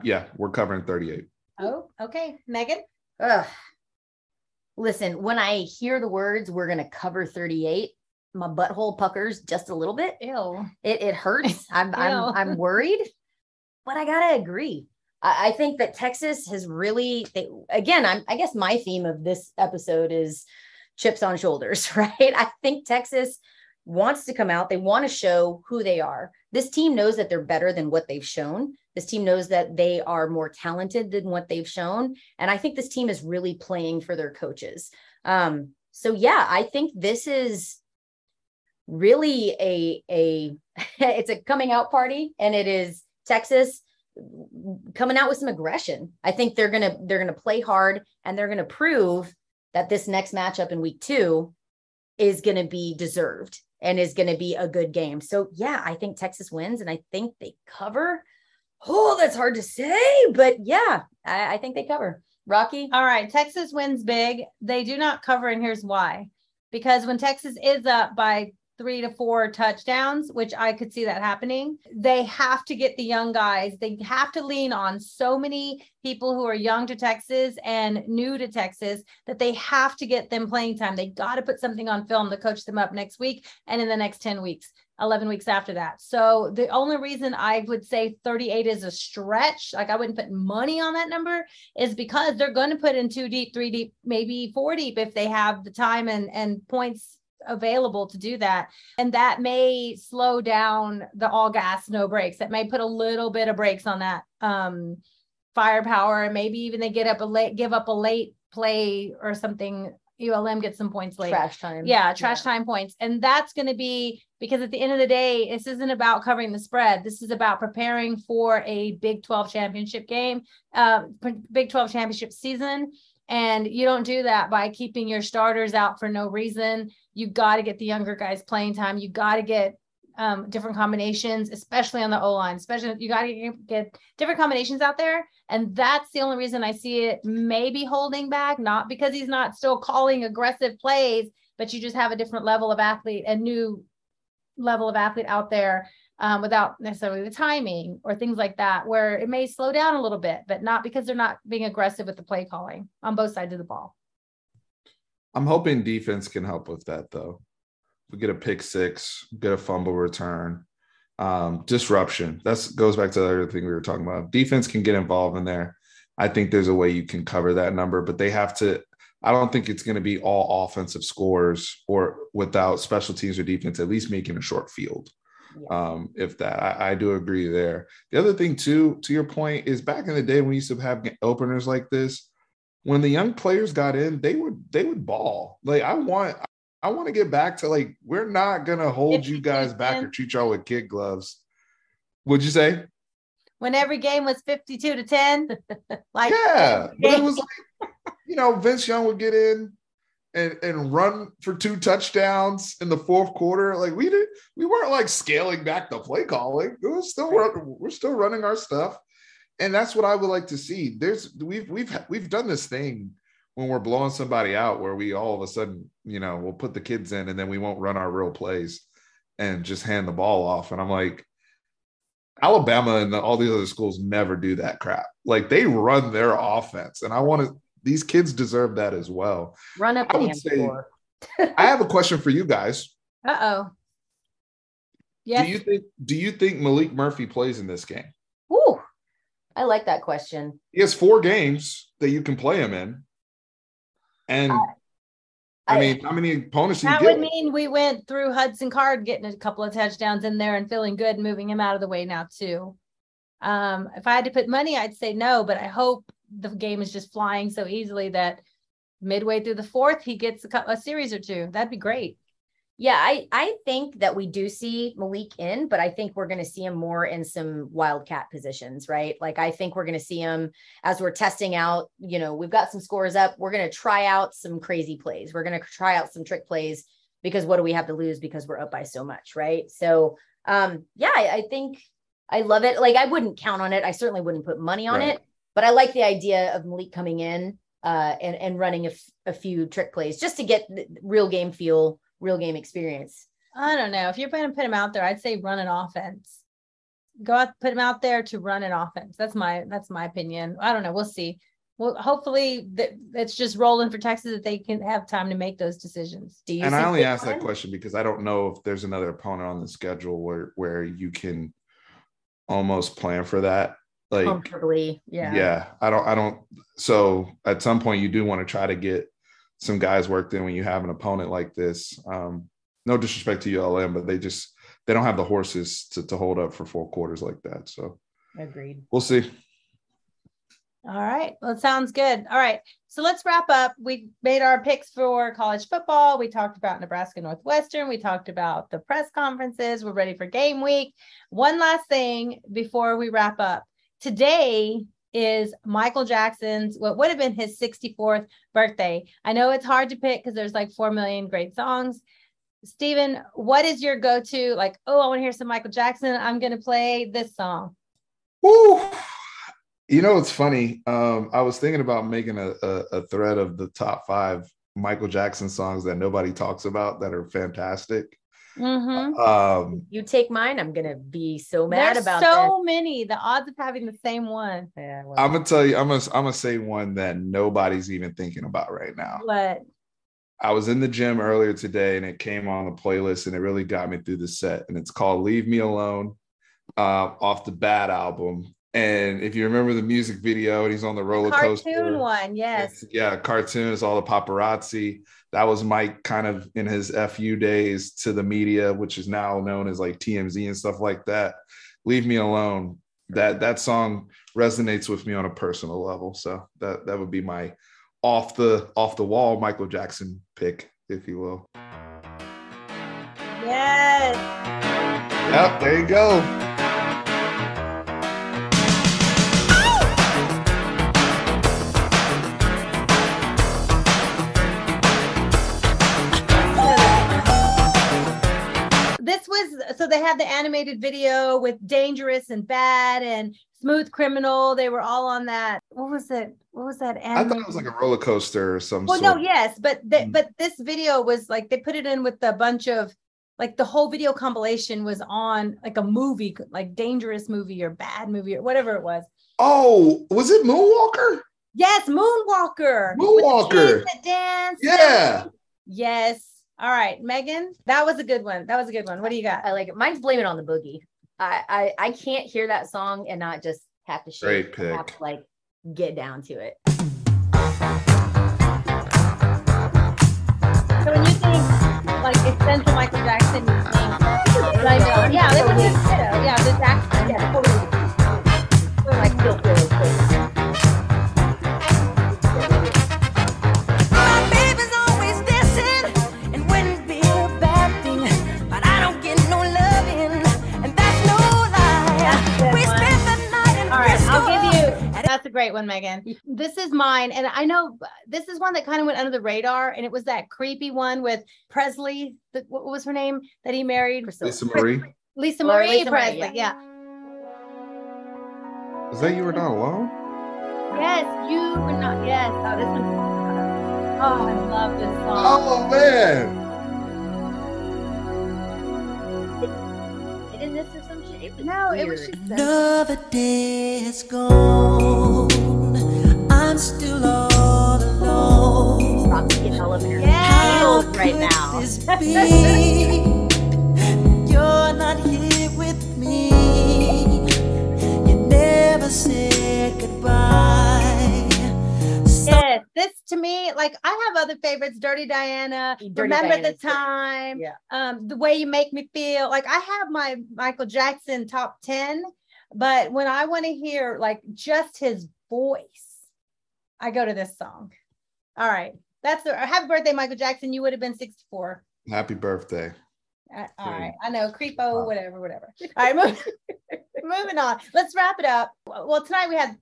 Yeah, we're covering 38. Oh, okay. Megan? Ugh. Listen, when I hear the words, we're going to cover 38, my butthole puckers just a little bit. Ew. It hurts. I'm worried, but I got to agree. I think that Texas has really, I guess my theme of this episode is chips on shoulders, right? I think Texas wants to come out. They want to show who they are. This team knows that they're better than what they've shown. This team knows that they are more talented than what they've shown. And I think this team is really playing for their coaches. So yeah, I think this is really it's a coming out party, and it is Texas coming out with some aggression. I think they're going to play hard, and they're going to prove that this next matchup in week 2 is going to be deserved and is going to be a good game. So yeah, I think Texas wins, and I think they cover. Oh, that's hard to say, but yeah, I think they cover. Rocky? All right, Texas wins big. They do not cover, and here's why. Because when Texas is up by 3 to 4 touchdowns, which I could see that happening, they have to get the young guys. They have to lean on so many people who are young to Texas and new to Texas that they have to get them playing time. They got to put something on film to coach them up next week and in the next 10 weeks. 11 weeks after that. So the only reason I would say 38 is a stretch, like I wouldn't put money on that number, is because they're going to put in 2 deep, 3 deep, maybe 4 deep if they have the time and points available to do that. And that may slow down the all gas, no brakes. That may put a little bit of brakes on that firepower. And maybe even they give up a late play or something. ULM gets some points late. Trash time. Yeah, trash time points. And that's going to be, because at the end of the day, this isn't about covering the spread. This is about preparing for a Big 12 championship game, Big 12 championship season. And you don't do that by keeping your starters out for no reason. You got to get the younger guys playing time. You got to get different combinations, especially on the O-line, you got to get different combinations out there. And that's the only reason I see it maybe holding back, not because he's not still calling aggressive plays, but you just have a different level of athlete, a new level of athlete out there without necessarily the timing or things like that, where it may slow down a little bit, but not because they're not being aggressive with the play calling on both sides of the ball. I'm hoping defense can help with that though. We get a pick 6, get a fumble return, disruption. That goes back to the other thing we were talking about. Defense can get involved in there. I think there's a way you can cover that number, but they have to. I don't think it's going to be all offensive scores or without special teams or defense at least making a short field. Yeah. If that, I do agree there. The other thing too, to your point, is back in the day when we used to have openers like this, when the young players got in, they would ball. Like I want to get back to, like, we're not going to hold you guys back or treat y'all with kid gloves. What'd you say? When every game was 52 to 10. Like, yeah. But it was like, you know, Vince Young would get in and run for 2 touchdowns in the 4th quarter. Like we weren't like scaling back the play calling. It was still, we're still running our stuff. And that's what I would like to see. We've done this thing when we're blowing somebody out where we all of a sudden, you know, we'll put the kids in and then we won't run our real plays and just hand the ball off. And I'm like, Alabama and all these other schools never do that crap. Like they run their offense. And these kids deserve that as well. Run up. I would say, I have a question for you guys. Uh-oh. Yes. Do you think Malik Murphy plays in this game? Ooh, I like that question. He has 4 games that you can play him in. And I mean, how many opponents that would mean we went through Hudson Card getting a couple of touchdowns in there and feeling good, moving him out of the way now too. If I had to put money, I'd say no, but I hope the game is just flying so easily that midway through the fourth, he gets a series or two. That'd be great. Yeah, I think that we do see Malik in, but I think we're going to see him more in some wildcat positions, right? Like, I think we're going to see him as we're testing out, you know, we've got some scores up. We're going to try out some crazy plays. We're going to try out some trick plays because what do we have to lose because we're up by so much, right? So, yeah, I think I love it. Like, I wouldn't count on it. I certainly wouldn't put money on it, but I like the idea of Malik coming in and running a few trick plays just to get the real game feel, real game experience. I don't know. If you're going to put him out there, I'd say run an offense. Go out, put him out there to run an offense. That's my opinion. I don't know. We'll see. Well, hopefully it's just rolling for Texas that they can have time to make those decisions. Do you? And I only asked that question because I don't know if there's another opponent on the schedule where you can almost plan for that. Like, comfortably. Yeah. I don't. So at some point you do want to try to get some guys worked in when you have an opponent like this. No disrespect to ULM, but they don't have the horses to hold up for four quarters like that. So agreed. We'll see. All right. Well, it sounds good. All right. So let's wrap up. We made our picks for college football. We talked about Nebraska, Northwestern. We talked about the press conferences. We're ready for game week. One last thing before we wrap up. Today is Michael Jackson's, what would have been his 64th birthday. I know it's hard to pick because there's like 4 million great songs. Steven, what is your go-to? Like, oh, I want to hear some Michael Jackson. I'm going to play this song. Woo! You know, it's funny. I was thinking about making a thread of the top 5 Michael Jackson songs that nobody talks about that are fantastic. Mm-hmm. You take mine. I'm gonna be so mad about that. There's so many. The odds of having the same one. Yeah, well. I'm gonna tell you. I'm gonna say one that nobody's even thinking about right now. What? I was in the gym earlier today, and it came on the playlist, and it really got me through the set. And it's called "Leave Me Alone" off the Bad album. And if you remember the music video, and he's on the roller coaster. Cartoon one, yes. Yeah, cartoons, all the paparazzi. That was Mike kind of in his FU days to the media, which is now known as like TMZ and stuff like that. Leave Me Alone. That song resonates with me on a personal level. So that would be my off the wall Michael Jackson pick, if you will. Yes. Yep, there you go. So they had the animated video with Dangerous and Bad and Smooth Criminal. They were all on that. What was it? What was that? I thought it was like a roller coaster or some sort. Well, no, yes. But this video was like, they put it in with a bunch of, like, the whole video compilation was on like a movie, like Dangerous movie or Bad movie or whatever it was. Oh, was it Moonwalker? Yes, Moonwalker. Moonwalker. The dance. Yeah. Stuff. Yes. All right, Megan, that was a good one. What do you got? I like it. Mine's Blame It on the Boogie. I can't hear that song and not just have to shake. I have to like get down to it. So when you think like essential Michael Jackson, you think Blame It on. Yeah, that was his kiddo. Yeah, this Jackson. Yeah, totally. We're like feel good. That's a great one, Megan. This is mine. And I know this is one that kind of went under the radar. And it was that creepy one with Presley. What was her name that he married? Lisa Marie Presley. Yeah. Is that You Were Not Alone? Yes, You Were Not. Yes. Oh, this one. Oh, I love this song. Oh, man. It is this or some shit. No, weird. It was just another day is gone. I'm still all alone. Stop right now. You're not here with me. You never said goodbye. Yes, this to me, like, I have other favorites. Dirty Diana, Remember the Time, yeah. The Way You Make Me Feel. Like, I have my Michael Jackson top 10, but when I want to hear like just his voice, I go to this song. All right. That's the happy birthday, Michael Jackson. You would have been 64. Happy birthday. All right. I know. Creepo, whatever, whatever. All right. Moving on. Let's wrap it up. Well, tonight we had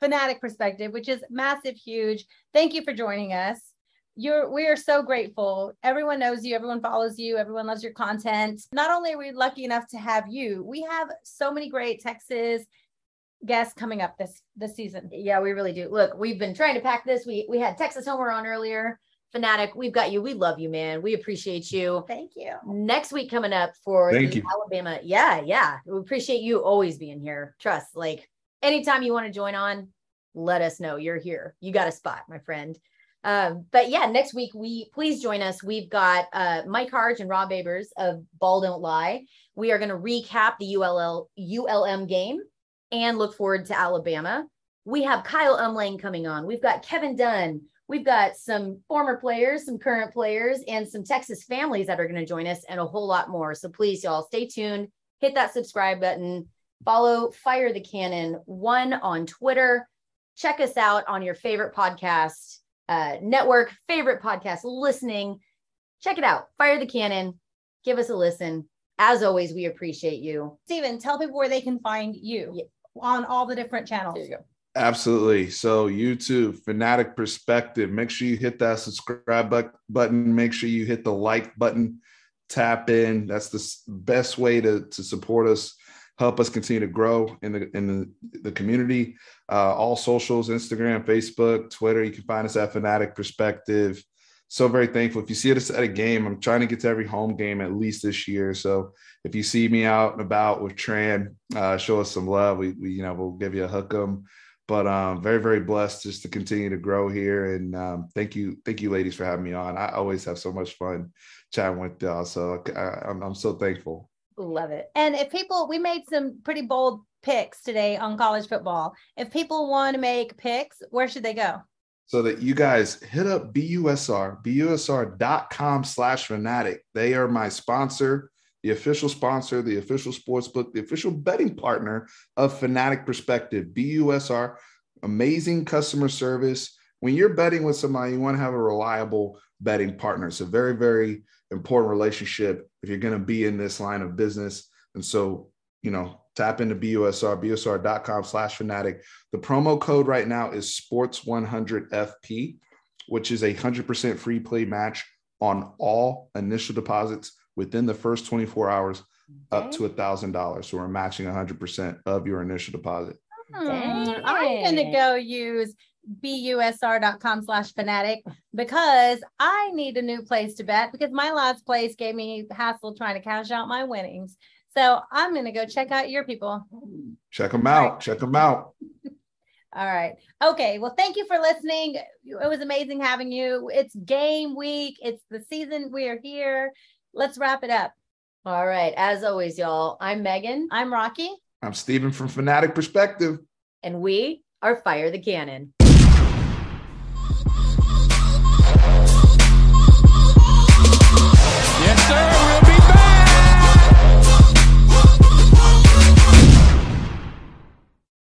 Fanatic Perspective, which is massive, huge. Thank you for joining us. We are so grateful. Everyone knows you. Everyone follows you. Everyone loves your content. Not only are we lucky enough to have you, we have so many great Texas guests coming up this season. Yeah, we really do. Look, we've been trying to pack this. We had Texas Homer on earlier. Fanatic, we've got you. We love you, man. We appreciate you. Thank you. Next week coming up for Alabama. Yeah, yeah. We appreciate you always being here. Trust, like anytime you want to join on, let us know you're here. You got a spot, my friend. But yeah, next week, please join us. We've got Mike Harge and Rob Babers of Ball Don't Lie. We are going to recap the ULM game and look forward to Alabama. We have Kyle Umlane coming on. We've got Kevin Dunn. We've got some former players, some current players, and some Texas families that are going to join us and a whole lot more. So please, y'all, stay tuned. Hit that subscribe button. Follow Fire the Cannon 1 on Twitter. Check us out on your favorite podcast network, favorite podcast listening. Check it out. Fire the Cannon. Give us a listen. As always, we appreciate you. Steven, tell people where they can find you on all the different channels. There you go. Absolutely. So YouTube, Fanatic Perspective, make sure you hit that subscribe button. Make sure you hit the like button, tap in. That's the best way to support us, help us continue to grow in the community. All socials, Instagram, Facebook, Twitter, you can find us at Fanatic Perspective. So very thankful. If you see us at a game, I'm trying to get to every home game at least this year. So if you see me out and about with Tran, show us some love. We'll give you a hook 'em. But very, very blessed just to continue to grow here. And thank you, ladies, for having me on. I always have so much fun chatting with y'all. So I'm so thankful. Love it. And if people, we made some pretty bold picks today on college football. If people want to make picks, where should they go? So that you guys hit up BUSR, busr.com/Fanatic. They are my sponsor. The official sponsor, the official sports book, the official betting partner of Fanatic Perspective, BUSR, amazing customer service. When you're betting with somebody, you want to have a reliable betting partner. It's a very, very important relationship if you're going to be in this line of business. And so, tap into BUSR, busr.com/Fanatic. The promo code right now is sports100FP, which is a 100% free play match on all initial deposits within the first 24 hours, up to $1,000. So we're matching 100% of your initial deposit. I'm going to go use busr.com/Fanatic because I need a new place to bet because my last place gave me hassle trying to cash out my winnings. So I'm going to go check out your people. Check them out. Right. Check them out. All right. Okay. Well, thank you for listening. It was amazing having you. It's game week. It's the season. We are here. Let's wrap it up. All right. As always, y'all, I'm Megan. I'm Rocky. I'm Steven from Fanatic Perspective. And we are Fire the Cannon. Yes, sir.